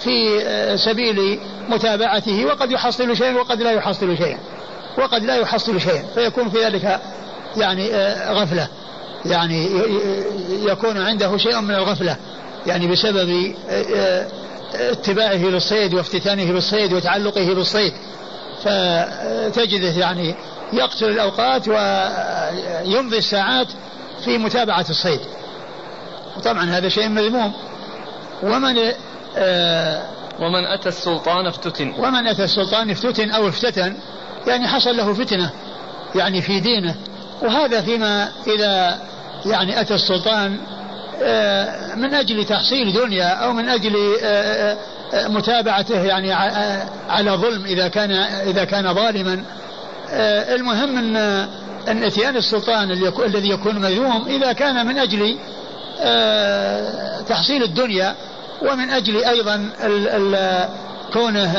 في سبيل متابعته، وقد يحصل شيئا وقد لا يحصل شيئا وقد لا يحصل شيئا فيكون في ذلك يعني غفلة، يعني يكون عنده شيء من الغفلة، يعني بسبب اتباعه للصيد وافتتانه بالصيد وتعلقه بالصيد، فتجده يعني يقتل الأوقات ويمضي الساعات في متابعة الصيد، وطبعا هذا شيء مذموم. ومن آه ومن أتى السلطان افتتن، ومن أتى السلطان افتتن أو افتتن، يعني حصل له فتنة يعني في دينه، وهذا فيما إذا يعني أتى السلطان آه من أجل تحصيل دنيا أو من أجل آه آه متابعته يعني على ظلم، إذا كان إذا كان ظالما. آه المهم أن أن اتيان السلطان الذي يكون مذموم إذا كان من أجل آه تحصيل الدنيا، ومن أجل أيضا ال ال كونه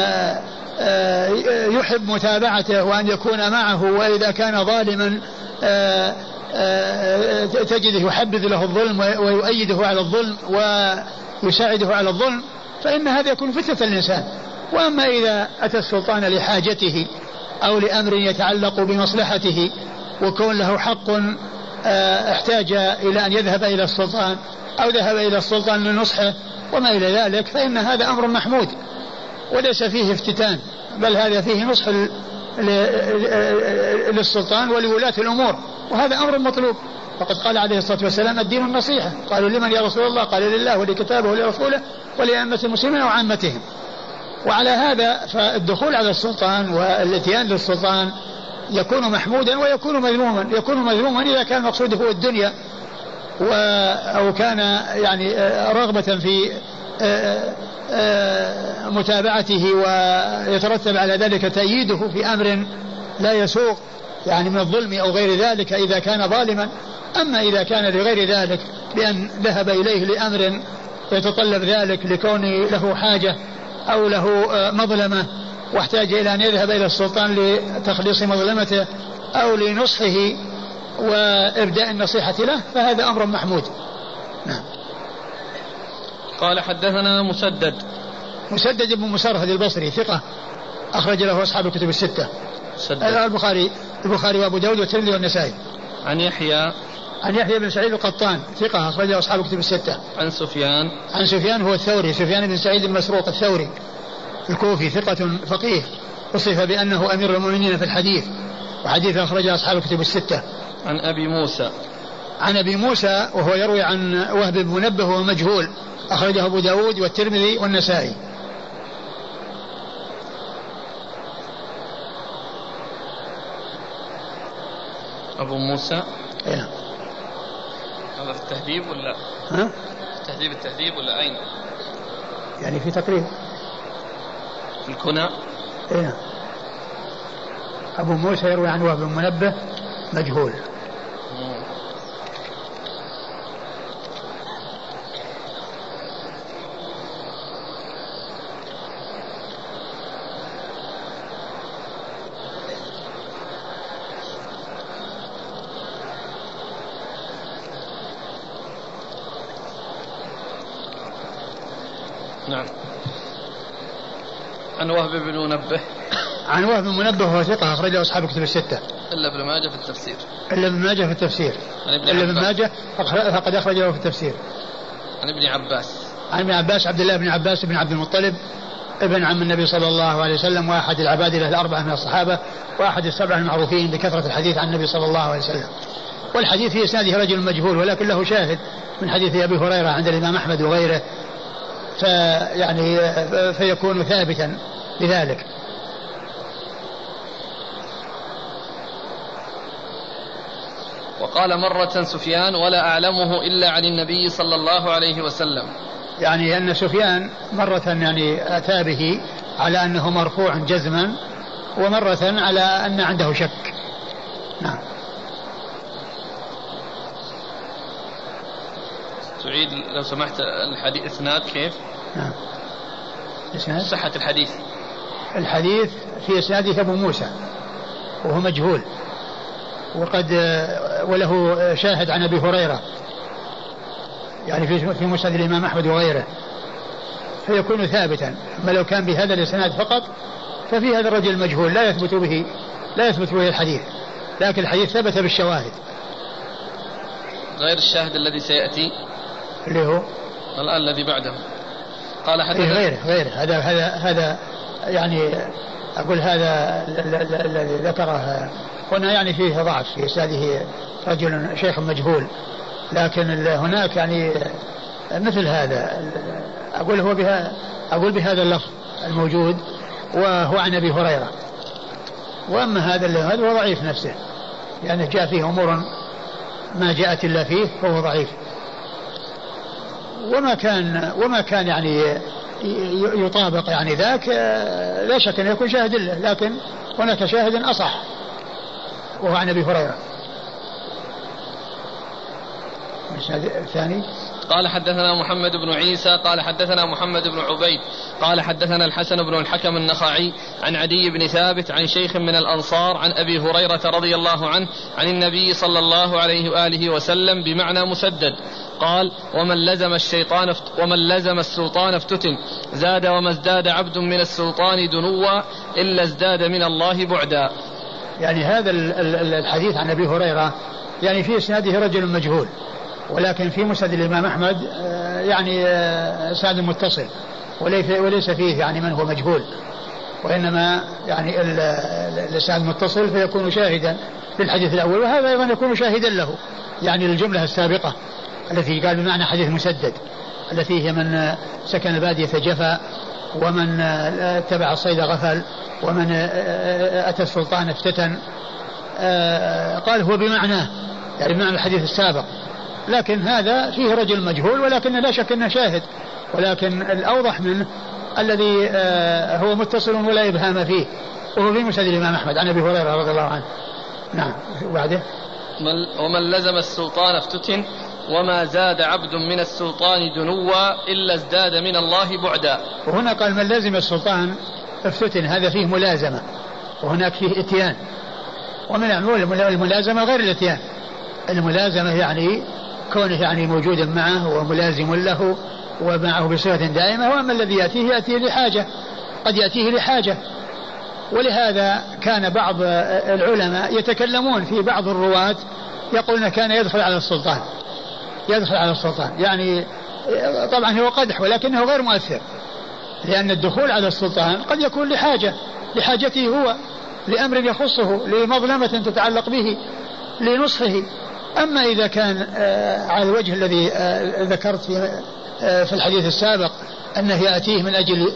يحب متابعته وأن يكون معه، وإذا كان ظالما تجده يحبذ له الظلم ويؤيده على الظلم ويساعده على الظلم فإن هذا يكون فتنة للإنسان. وأما إذا أتى السلطان لحاجته أو لأمر يتعلق بمصلحته وكون له حق احتاج إلى أن يذهب إلى السلطان أو ذهب إلى السلطان لنصحه وما إلى ذلك فإن هذا أمر محمود وليس فيه افتتان، بل هذا فيه نصح للسلطان ولولاة الأمور وهذا أمر مطلوب. فقد قال عليه الصلاة والسلام الدين النصيحة، قالوا لمن يا رسول الله؟ قال لله ولكتابه ولرسوله ولأئمة المسلمين وعامتهم. وعلى هذا فالدخول على السلطان والاتيان للسلطان يكون محمودا ويكون مذموما، يكون مذموما إذا كان مقصوده الدنيا أو كان يعني رغبة في متابعته ويترتب على ذلك تأييده في أمر لا يسوق يعني من الظلم أو غير ذلك إذا كان ظالما. أما إذا كان لغير ذلك بأن ذهب إليه لأمر يتطلب ذلك لكون له حاجة أو له مظلمة واحتاج إلى أن يذهب إلى السلطان لتخليص مظلمته أو لنصحه وإبداء النصيحة له فهذا أمر محمود. نعم. قال حدثنا مسدد مسدد بن مسرهد البصري ثقة أخرج له أصحاب الكتب الستة البخاري البخاري وأبو داود والترمذي والنسائي. عن يحيى عن يحيى بن سعيد القطان ثقة أخرج له أصحاب الكتب الستة. عن سفيان عن سفيان هو الثوري سفيان بن سعيد المسروق الثوري الكوفي ثقة فقيه وصف بأنه أمير المؤمنين في الحديث وحديث أخرج له أصحاب الكتب الستة. عن أبي موسى عن أبي موسى وهو يروي عن وهب بن منبه ومجهول أخرجه أبو داود والترمذي والنسائي. أبو موسى إيه؟ هذا في التهذيب ولا ها؟ تهذيب التهذيب ولا أين؟ يعني في تقريب في الكنى إيه؟ أبو موسى يروي عن وهب بن منبه مجهول. نعم. عن وهب بن منبه عن وهب بن منبه هو ثقة أخرجه أصحاب الكتب الستة إلا ابن ماجه في التفسير إلا ابن ماجه في التفسير إلا ابن ماجه فقد أخرجه في التفسير. عن ابن عباس عن ابن عباس عبد الله بن عباس بن عبد المطلب ابن عم النبي صلى الله عليه وسلم وأحد العباد له الأربعة من الصحابة وأحد السبعة المعروفين بكثرة الحديث عن النبي صلى الله عليه وسلم. والحديث في إسناده رجل مجهول ولكن له شاهد من حديث أبي هريرة عند الإمام أحمد وغيره فيعني فيكون ثابتا بذلك. وقال مرة سفيان ولا أعلمه إلا عن النبي صلى الله عليه وسلم، يعني أن سفيان مرة يعني أتى به على أنه مرفوع جزما ومرة على أن عنده شك. نعم. تعيد لو سمحت الحديث إسناد كيف؟ نعم. إسناد صحة الحديث الحديث في إسناده أبو موسى وهو مجهول وقد وله شاهد عن أبي هريرة يعني في في مسند الإمام أحمد وغيره فيكون ثابتا. ما لو كان بهذا الإسناد فقط ففي هذا الرجل مجهول لا يثبت به لا يثبت به الحديث، لكن الحديث ثبت بالشواهد غير الشاهد الذي سيأتي اللي هو الآن الذي بعده. قال حتى إيه غيره غير هذا هذا هذا يعني أقول هذا الذي ذكره هنا يعني فيه ضعف في إسناده رجل شيخ مجهول، لكن هناك يعني مثل هذا أقول هو بها أقول بهذا اللفظ الموجود وهو عن أبي هريرة. وأما هذا اللي هذا هو ضعيف نفسه لأنه يعني جاء فيه أمور ما جاءت إلا فيه فهو ضعيف. وما كان وما كان يعني يطابق يعني ذاك لا شك أنه يكون شاهد له، لكن هناك شاهد أصح وهو عن أبي هريرة. الثاني قال حدثنا محمد بن عيسى قال حدثنا محمد بن عبيد قال حدثنا الحسن بن الحكم النخعي عن عدي بن ثابت عن شيخ من الأنصار عن أبي هريرة رضي الله عنه عن النبي صلى الله عليه وآله وسلم بمعنى مسدد قال: ومن لزم الشيطان ومن لزم السلطان افتتن، زاد وما ازداد عبد من السلطان دنوا إلا ازداد من الله بعدا. يعني هذا الحديث عن أبي هريرة يعني في إسناده رجل مجهول، ولكن في مسند الإمام أحمد يعني إسناد متصل، وليس فيه يعني من هو مجهول، وإنما يعني الإسناد متصل فيكون شاهدا للحديث الأول، وهذا أيضا يكون شاهدا له يعني للجملة السابقة التي قال بمعنى حديث مسدد، التي هي من سكن البادية جفى، ومن اتبع الصيد غفل، ومن أتى السلطان افتتن. قال هو بمعناه يعني بمعنى الحديث السابق، لكن هذا فيه رجل مجهول، ولكن لا شك أنه شاهد، ولكن الأوضح منه الذي هو متصل ولا إبهام فيه، وهو في مسند الإمام أحمد عن أبي هريرة رضي الله عنه. نعم. وبعده ومن لزم السلطان افتتن وما زاد عبد من السلطان دنوا إلا ازداد من الله بعدا. وهنا قال من لزم السلطان افتتن، هذا فيه ملازمة، وهناك فيه اتيان، ومن الملازمة غير الاتيان. الملازمة يعني كونه يعني موجودا معه وملازم له ومعه بصفة دائمة، وأما الذي يأتيه يأتيه لحاجة، قد يأتيه لحاجة. ولهذا كان بعض العلماء يتكلمون في بعض الرواة يقولون كان يدخل على السلطان يدخل على السلطان يعني طبعا هو قدح، ولكنه غير مؤثر، لأن الدخول على السلطان قد يكون لحاجة، لحاجته هو، لأمر يخصه، لمظلمة تتعلق به، لنصحه. أما إذا كان على الوجه الذي ذكرت في الحديث السابق أنه يأتيه من أجل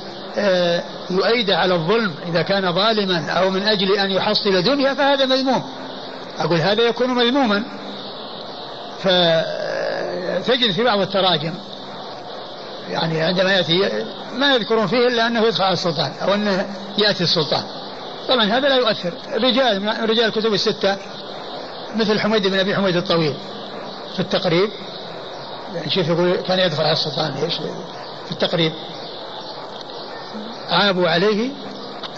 يؤيد على الظلم إذا كان ظالما، أو من أجل أن يحصل دنيا، فهذا مذموم. أقول هذا يكون مذموما. فتجد في بعض التراجم يعني عندما يأتي ما يذكرون فيه إلا أنه يدخل على السلطان أو أنه يأتي السلطان. طبعا هذا لا يؤثر. رجال رجال الكتب الستة مثل حميد بن أبي حميد الطويل في التقريب، يعني شيخ يقول كان يدخل على السلطان في التقريب، عابوا عليه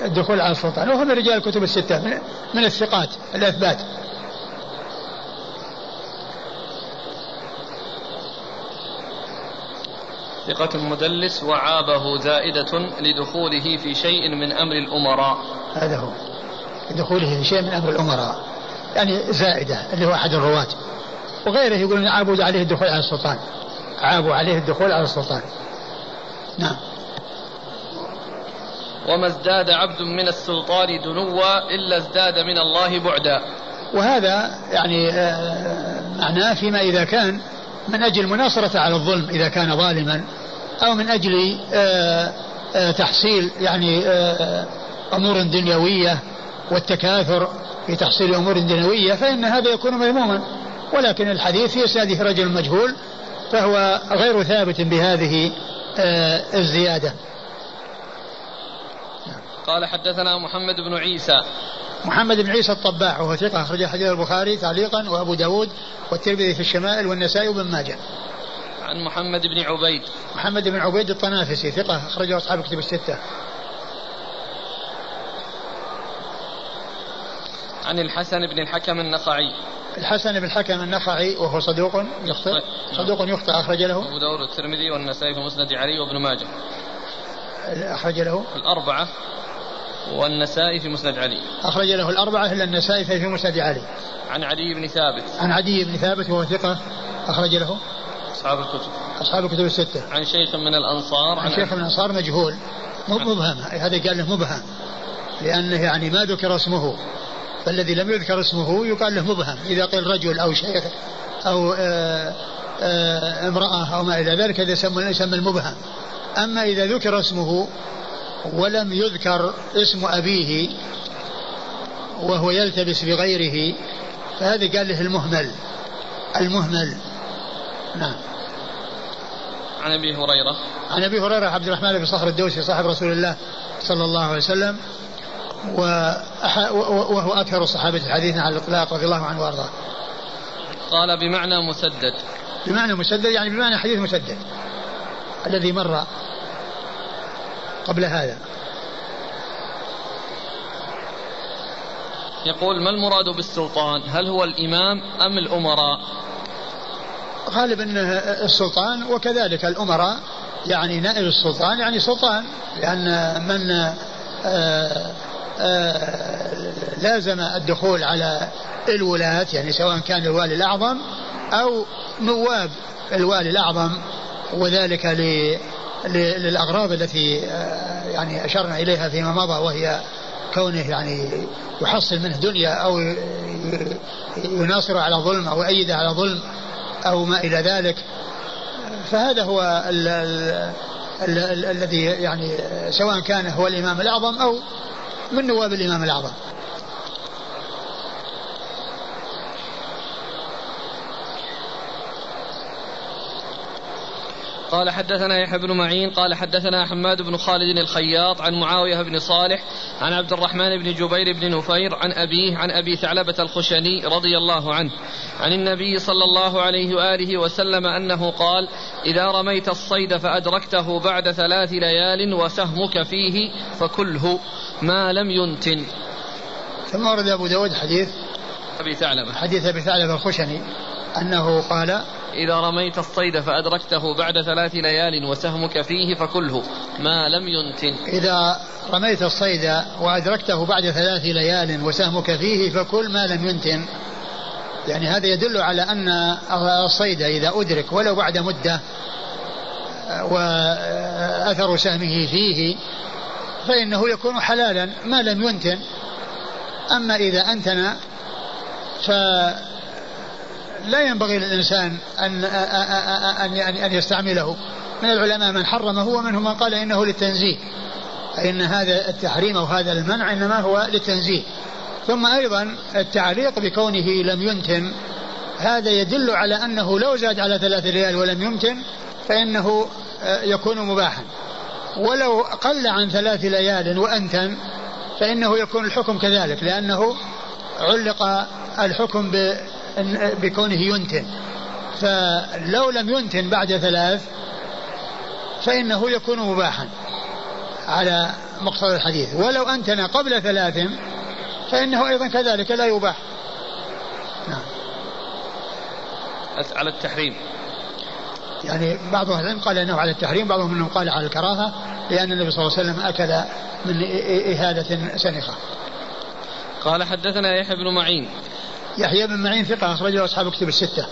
الدخول على السلطان، وهم رجال الكتب الستة من الثقات الأثبات. ثقة مدلس وعابه زائدة لدخوله في شيء من أمر الأمراء. هذا هو، لدخوله في شيء من أمر الأمراء يعني زائدة، اللي هو أحد الرواة. وغيره يقولون عابوا عليه الدخول على السلطان، عابوا عليه الدخول على السلطان. نعم. وما ازداد عبد من السلطان دنوا إلا ازداد من الله بعدا. وهذا يعني معناه فيما إذا كان من أجل مناصرة على الظلم إذا كان ظالما، أو من أجل تحصيل يعني أمور دنيوية والتكاثر في تحصيل أمور دنيوية، فإن هذا يكون مذموما. ولكن الحديث في إسناده رجل مجهول، فهو غير ثابت بهذه الزيادة. قال حدثنا محمد بن عيسى. محمد بن عيسى الطباع وهو ثقة، أخرج حديث البخاري تعليقا وأبو داود والترمذي في الشمائل والنسائي وابن ماجه. عن محمد بن عبيد. محمد بن عبيد الطنافسي ثقة، أخرجه أصحاب الكتب الستة. عن الحسن بن الحكم النخعي. الحسن بن الحكم النخعي وهو صدوق يخطئ صدوق يخطئ أخرج له أبو داود والترمذي والنسائي في مسند علي وابن ماجه. أخرج له الأربعة والنسائي في مسند علي. أخرج له الأربعة إلا النسائي في مسند علي. عن عدي بن ثابت. عن عدي بن ثابت وهو ثقة، أخرج له أصحاب الكتب أصحاب الكتب الستة. عن شيخ من الأنصار. عن شيخ من الأنصار مجهول مبهم، هذا قال له مبهم، لأنه يعني ما ذكر اسمه، فالذي لم يذكر اسمه يقال له مبهم إذا قيل رجل أو شيخ أو آآ آآ امرأة أو ما إلى ذلك، هذا يسمى المبهم. أما إذا ذكر اسمه ولم يذكر اسم أبيه وهو يلتبس بغيره، فهذا قال له المهمل المهمل. نعم. عن أبي هريرة. عن أبي هريرة عبد الرحمن بن صخر الدوسي صاحب رسول الله صلى الله عليه وسلم، وهو أكثر الصحابة الحديث على الإطلاق رضي الله عنه وأرضاه. قال بمعنى مسدد. بمعنى مسدد يعني بمعنى حديث مسدد الذي مر. قبل هذا. يقول: ما المراد بالسلطان؟ هل هو الإمام أم الأمراء؟ غالبا السلطان، وكذلك الأمراء، يعني نائب السلطان يعني سلطان، لأن من آآ آآ لازم الدخول على الولاة، يعني سواء كان الوالي الأعظم أو نواب الوالي الأعظم، وذلك للأغراض التي يعني أشرنا إليها فيما مضى، وهي كونه يعني يحصل منه دنيا أو يناصر على ظلم أو يؤيد على ظلم أو ما إلى ذلك. فهذا هو الذي يعني سواء كان هو الإمام الأعظم أو من نواب الإمام الأعظم. قال: حدثنا يحيى بن معين قال حدثنا حماد بن خالد الخياط عن معاوية بن صالح عن عبد الرحمن بن جبير بن نفير عن أبيه عن أبي ثعلبة الخشني رضي الله عنه عن النبي صلى الله عليه وآله وسلم أنه قال: إذا رميت الصيد فأدركته بعد ثلاث ليال وسهمك فيه فكله ما لم ينتن. ثم ورد أبو داود حديث أبي ثعلبة حديث أبي ثعلبة الخشني أنه قال: إذا رميت الصيد فأدركته بعد ثلاث ليال وسهمك فيه فكله ما لم ينتن. إذا رميت الصيد وأدركته بعد ثلاث ليال وسهمك فيه فكل ما لم ينتن، يعني هذا يدل على أن الصيد إذا أدرك ولو بعد مدة وأثر سهمه فيه فإنه يكون حلالا ما لم ينتن. أما إذا أنتن ف لا ينبغي للإنسان أن, أن, أن يستعمله. من العلماء من حرمه ومنهم من قال إنه للتنزيه، إن هذا التحريم وهذا المنع إنما هو للتنزيه. ثم أيضا التعليق بكونه لم ينتن هذا يدل على أنه لو زاد على ثلاث ليال ولم يمتن فإنه يكون مباحا، ولو قل عن ثلاث ليال وأنتن فإنه يكون الحكم كذلك، لأنه علق الحكم ب بكونه ينتن، فلو لم ينتن بعد ثلاث فإنه يكون مباحا على مقتضى الحديث، ولو أنتن قبل ثلاث فإنه أيضا كذلك لا يباح. نعم. على التحريم، يعني بعض أهل العلم قال أنه على التحريم، بعضهم منهم قال على الكراهة، لأن النبي صلى الله عليه وسلم أكل من إهالة سنخة. قال: حدثنا يحيى بن معين يحيى بن معين ثقة أخرجه أصحاب كتب الستة.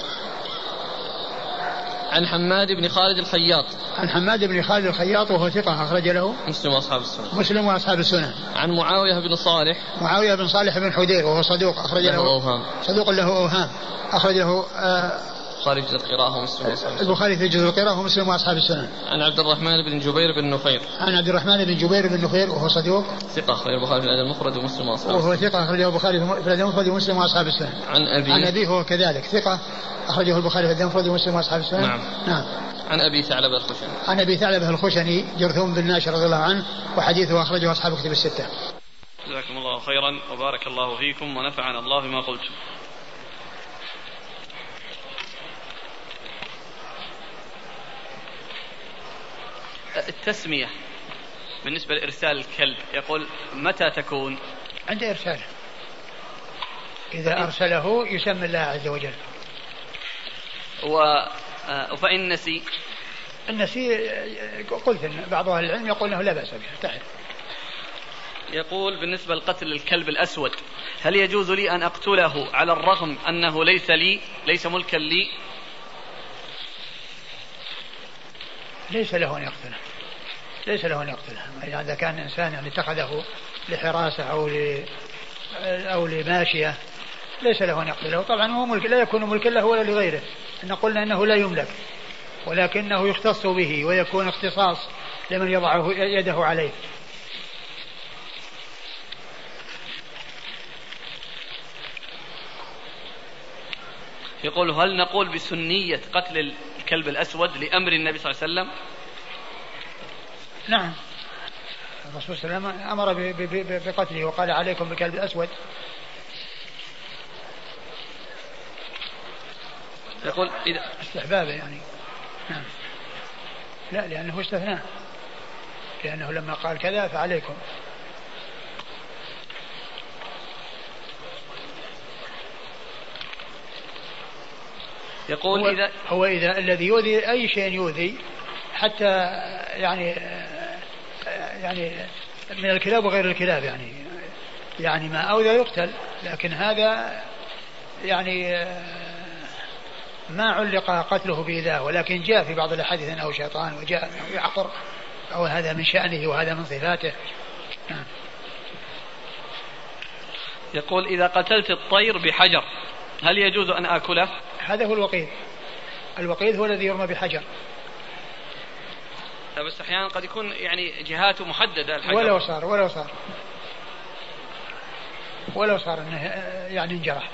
عن حماد بن خالد الخياط عن حماد بن خالد الخياط وهو ثقة أخرج له مسلم وأصحاب السنة مسلم وأصحاب السنة. عن معاوية بن صالح معاوية بن صالح بن حدير وهو صدوق أخرج له أوهام صدوق له أوهام أخرج له البخاري في جزء القراءة ومسلم وأصحاب السنة البخاري في جزء القراءة ومسلم وأصحاب السنة. عن عبد الرحمن بن جبير بن نفير عن عبد الرحمن بن جبير بن نفير وهو صدوق ثقة أخرج البخاري في الأدب المفرد ومسلم وأصحاب وهو ثقة أخرجه البخاري في الأدب المفرد ومسلم وأصحاب السنة. عن أبي عن أبيه هو كذلك ثقة أخرجه البخاري في الأدب المفرد ومسلم وأصحاب السنة. نعم. نعم. عن أبي ثعلبة الخشني عن أبي ثعلبة الخشني جرثوم بن ناشر رضي الله عنه وحديثه أخرجه أصحاب كتب الستة. جزاكم الله خيرا وبارك الله فيكم ونفعنا الله بما قلتم. التسمية بالنسبة لإرسال الكلب، يقول متى تكون عند إرساله؟ إذا أرسله يسمى الله عز وجل. وفإن نسي النسي قلت إن بعض أهل العلم يقول أنه لا بأس به. يقول بالنسبة لقتل الكلب الأسود، هل يجوز لي أن أقتله على الرغم أنه ليس لي ليس ملكا لي؟ ليس له أن يقتله ليس له أن يقتله إذا كان إنسان يعني اتخذه لحراسة أو ل... أو لماشية ليس له أن يقتله. طبعا هو ملك لا يكون ملكا له ولا لغيره، إن قلنا أنه لا يملك، ولكنه يختص به ويكون اختصاص لمن يضع يده عليه. يقول هل نقول بسنية قتل الكلب الأسود لأمر النبي صلى الله عليه وسلم؟ نعم، الرسول صلى الله عليه وسلم أمر بقتله وقال عليكم بالكلب الأسود. يقول إذا استحبابه يعني نعم. لا لأنه استثناء لأنه لما قال كذا فعليكم. يقول هو إذا هو إذا الذي يؤذي أي شيء يؤذي حتى يعني يعني من الكلاب وغير الكلاب يعني يعني ما أوذى يقتل, لكن هذا يعني ما علق قتله بإيذاء, ولكن جاء في بعض الأحاديث أنه شيطان وجاء يعقر أو هذا من شأنه وهذا من صفاته. يقول إذا قتلت الطير بحجر هل يجوز أن آكله؟ هذا هو الوقيد, الوقيد هو الذي يرمى بحجر. بس أحيانا قد يكون يعني جهاته محددة الحجر. ولو صار ولو صار ولو صار يعني انجرح.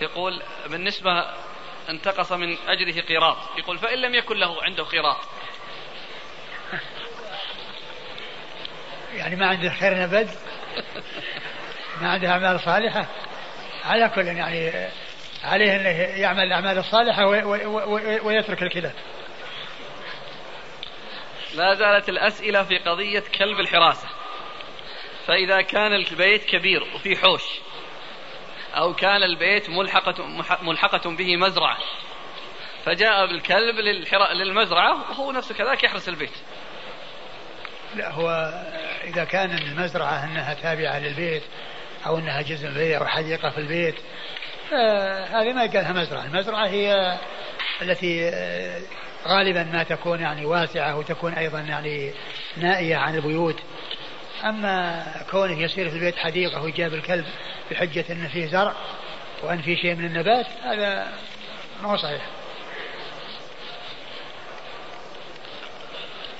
يقول بالنسبة انتقص من أجره قراط, يقول فإن لم يكن له عنده قراط يعني ما عنده خير نبذ, ما عنده أعمال صالحة, على كل يعني عليه أن يعمل الأعمال الصالحة ويترك الكلاب. لا زالت الأسئلة في قضية كلب الحراسة, فإذا كان البيت كبير وفي حوش أو كان البيت ملحقة, ملحقة به مزرعة, فجاء بالكلب للمزرعة وهو نفسه كذلك يحرس البيت. لا, هو إذا كان المزرعة أنها تابعة للبيت أو أنها جزء بيت أو حديقة في البيت, هذه ما يقالها مزرعة. المزرعة هي التي غالبا ما تكون يعني واسعة وتكون أيضا يعني نائية عن البيوت. أما كونه يصير في البيت حديقة ويجاب الكلب بحجة أن فيه زرع وأن فيه شيء من النبات, هذا ما صحيح.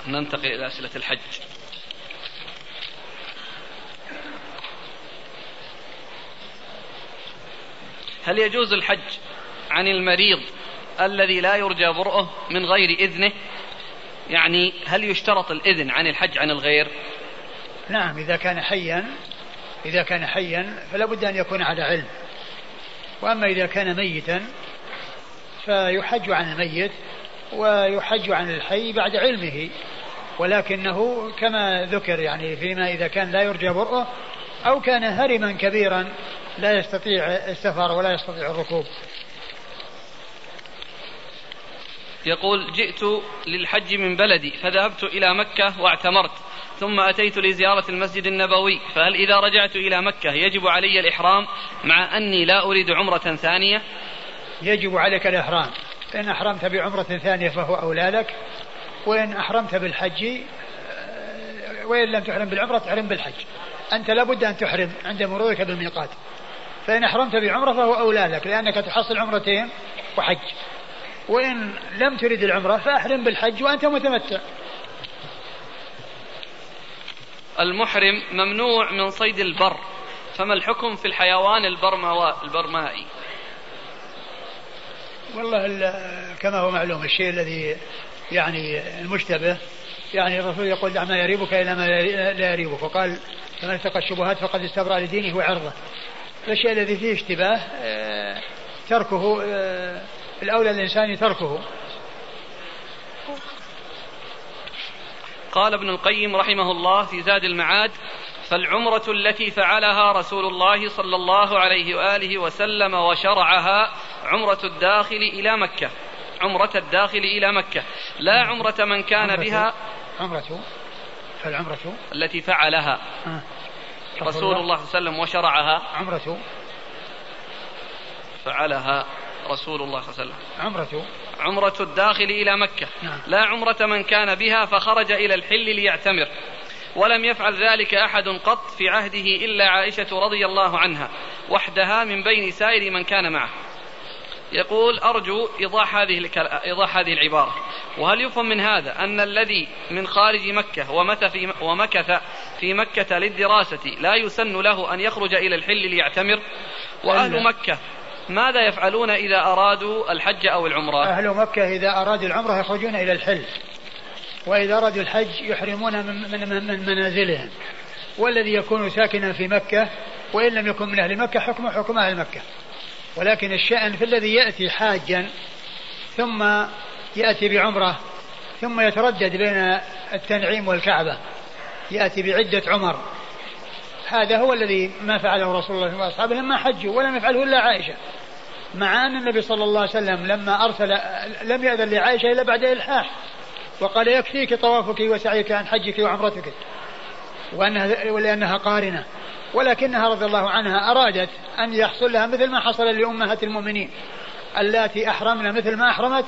ننتقل إلى أسئلة الحج. هل يجوز الحج عن المريض الذي لا يرجى برؤه من غير إذنه؟ يعني هل يشترط الإذن عن الحج عن الغير؟ نعم, إذا كان حيا إذا كان حيا فلا بد أن يكون على علم, وأما إذا كان ميتا فيحج عن الميت ويحج عن الحي بعد علمه, ولكنه كما ذكر يعني فيما إذا كان لا يرجى برؤه أو كان هرما كبيرا لا يستطيع السفر ولا يستطيع الركوب. يقول جئت للحج من بلدي فذهبت إلى مكة واعتمرت, ثم أتيت لزيارة المسجد النبوي, فهل إذا رجعت إلى مكة يجب علي الإحرام مع أني لا أريد عمرة ثانية؟ يجب عليك الإحرام, إن أحرمت بعمرة ثانية فهو أولى لك, وإن أحرمت بالحج, وإن لم تحرم بالعمرة تحرم بالحج. أنت لابد أن تحرم عند مرورك بالميقات, فإن أحرمت بعمرة فهو أولى لك لأنك تحصل عمرتين وحج, وإن لم تريد العمرة فأحرم بالحج وأنت متمتع. المحرم ممنوع من صيد البر, فما الحكم في الحيوان البرمائي؟ والله كما هو معلوم الشيء الذي يعني المشتبه, يعني الرسول يقول دع ما يريبك إلى ما لا يريبك, وقال فمن اتقى الشبهات فقد استبرأ لدينه وعرضه. فالشيء الذي فيه اشتباه تركه, الأولى الإنسان تركه. قال ابن القيم رحمه الله في زاد المعاد: فالعمرة التي فعلها رسول الله صلى الله عليه وآله وسلم وشرعها عمرة الداخل إلى مكة, عمرة الداخل إلى مكة, لا عمرة من كان عمرته بها عمرته فالعمرة التي فعلها آه. رسول الله صلى الله عليه وسلم وشرعها عمرته فعلها رسول الله صلى الله عليه وسلم عمرته عمرة الداخل إلى مكة نعم. لا عمرة من كان بها فخرج إلى الحل ليعتمر, ولم يفعل ذلك أحد قط في عهده إلا عائشة رضي الله عنها وحدها من بين سائر من كان معه. يقول أرجو إيضاح هذه إيضاح هذه العبارة, وهل يفهم من هذا أن الذي من خارج مكة ومكث في مكة للدراسة لا يسن له أن يخرج إلى الحل ليعتمر؟ وأهل مكة ماذا يفعلون إذا أرادوا الحج أو العمرة؟ أهل مكة إذا أرادوا العمرة يخرجون إلى الحل, وإذا أرادوا الحج يحرمون من, من, من منازلهم. والذي يكون ساكنا في مكة وإن لم يكن من أهل مكة حكم حكم أهل مكة, ولكن الشأن في الذي يأتي حاجا ثم يأتي بعمرة ثم يتردد بين التنعيم والكعبة يأتي بعدة عمر. هذا هو الذي ما فعله رسول الله وأصحابه لما حجوا ولم يفعله إلا عائشة, مع أن النبي صلى الله عليه وسلم لما أرسل لم يأذن لعائشة إلا بعد إلحاح وقال يكفيك طوافك وسعيك عن حجك وعمرتك, ولأنها قارنة. ولكنها رضي الله عنها أرادت أن يحصل لها مثل ما حصل لأمهات المؤمنين اللاتي أحرمنا مثل ما أحرمت,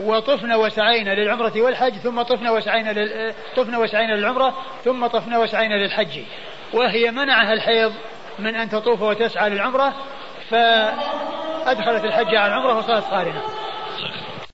وطفنا وسعينا للعمرة والحج, ثم طفنا وسعينا, لل... طفنا وسعينا للعمرة ثم طفنا وسعينا للحج, وهي منعها الحيض من أن تطوف وتسعى للعمرة فأدخلت الحج على العمرة وصارت قارنة.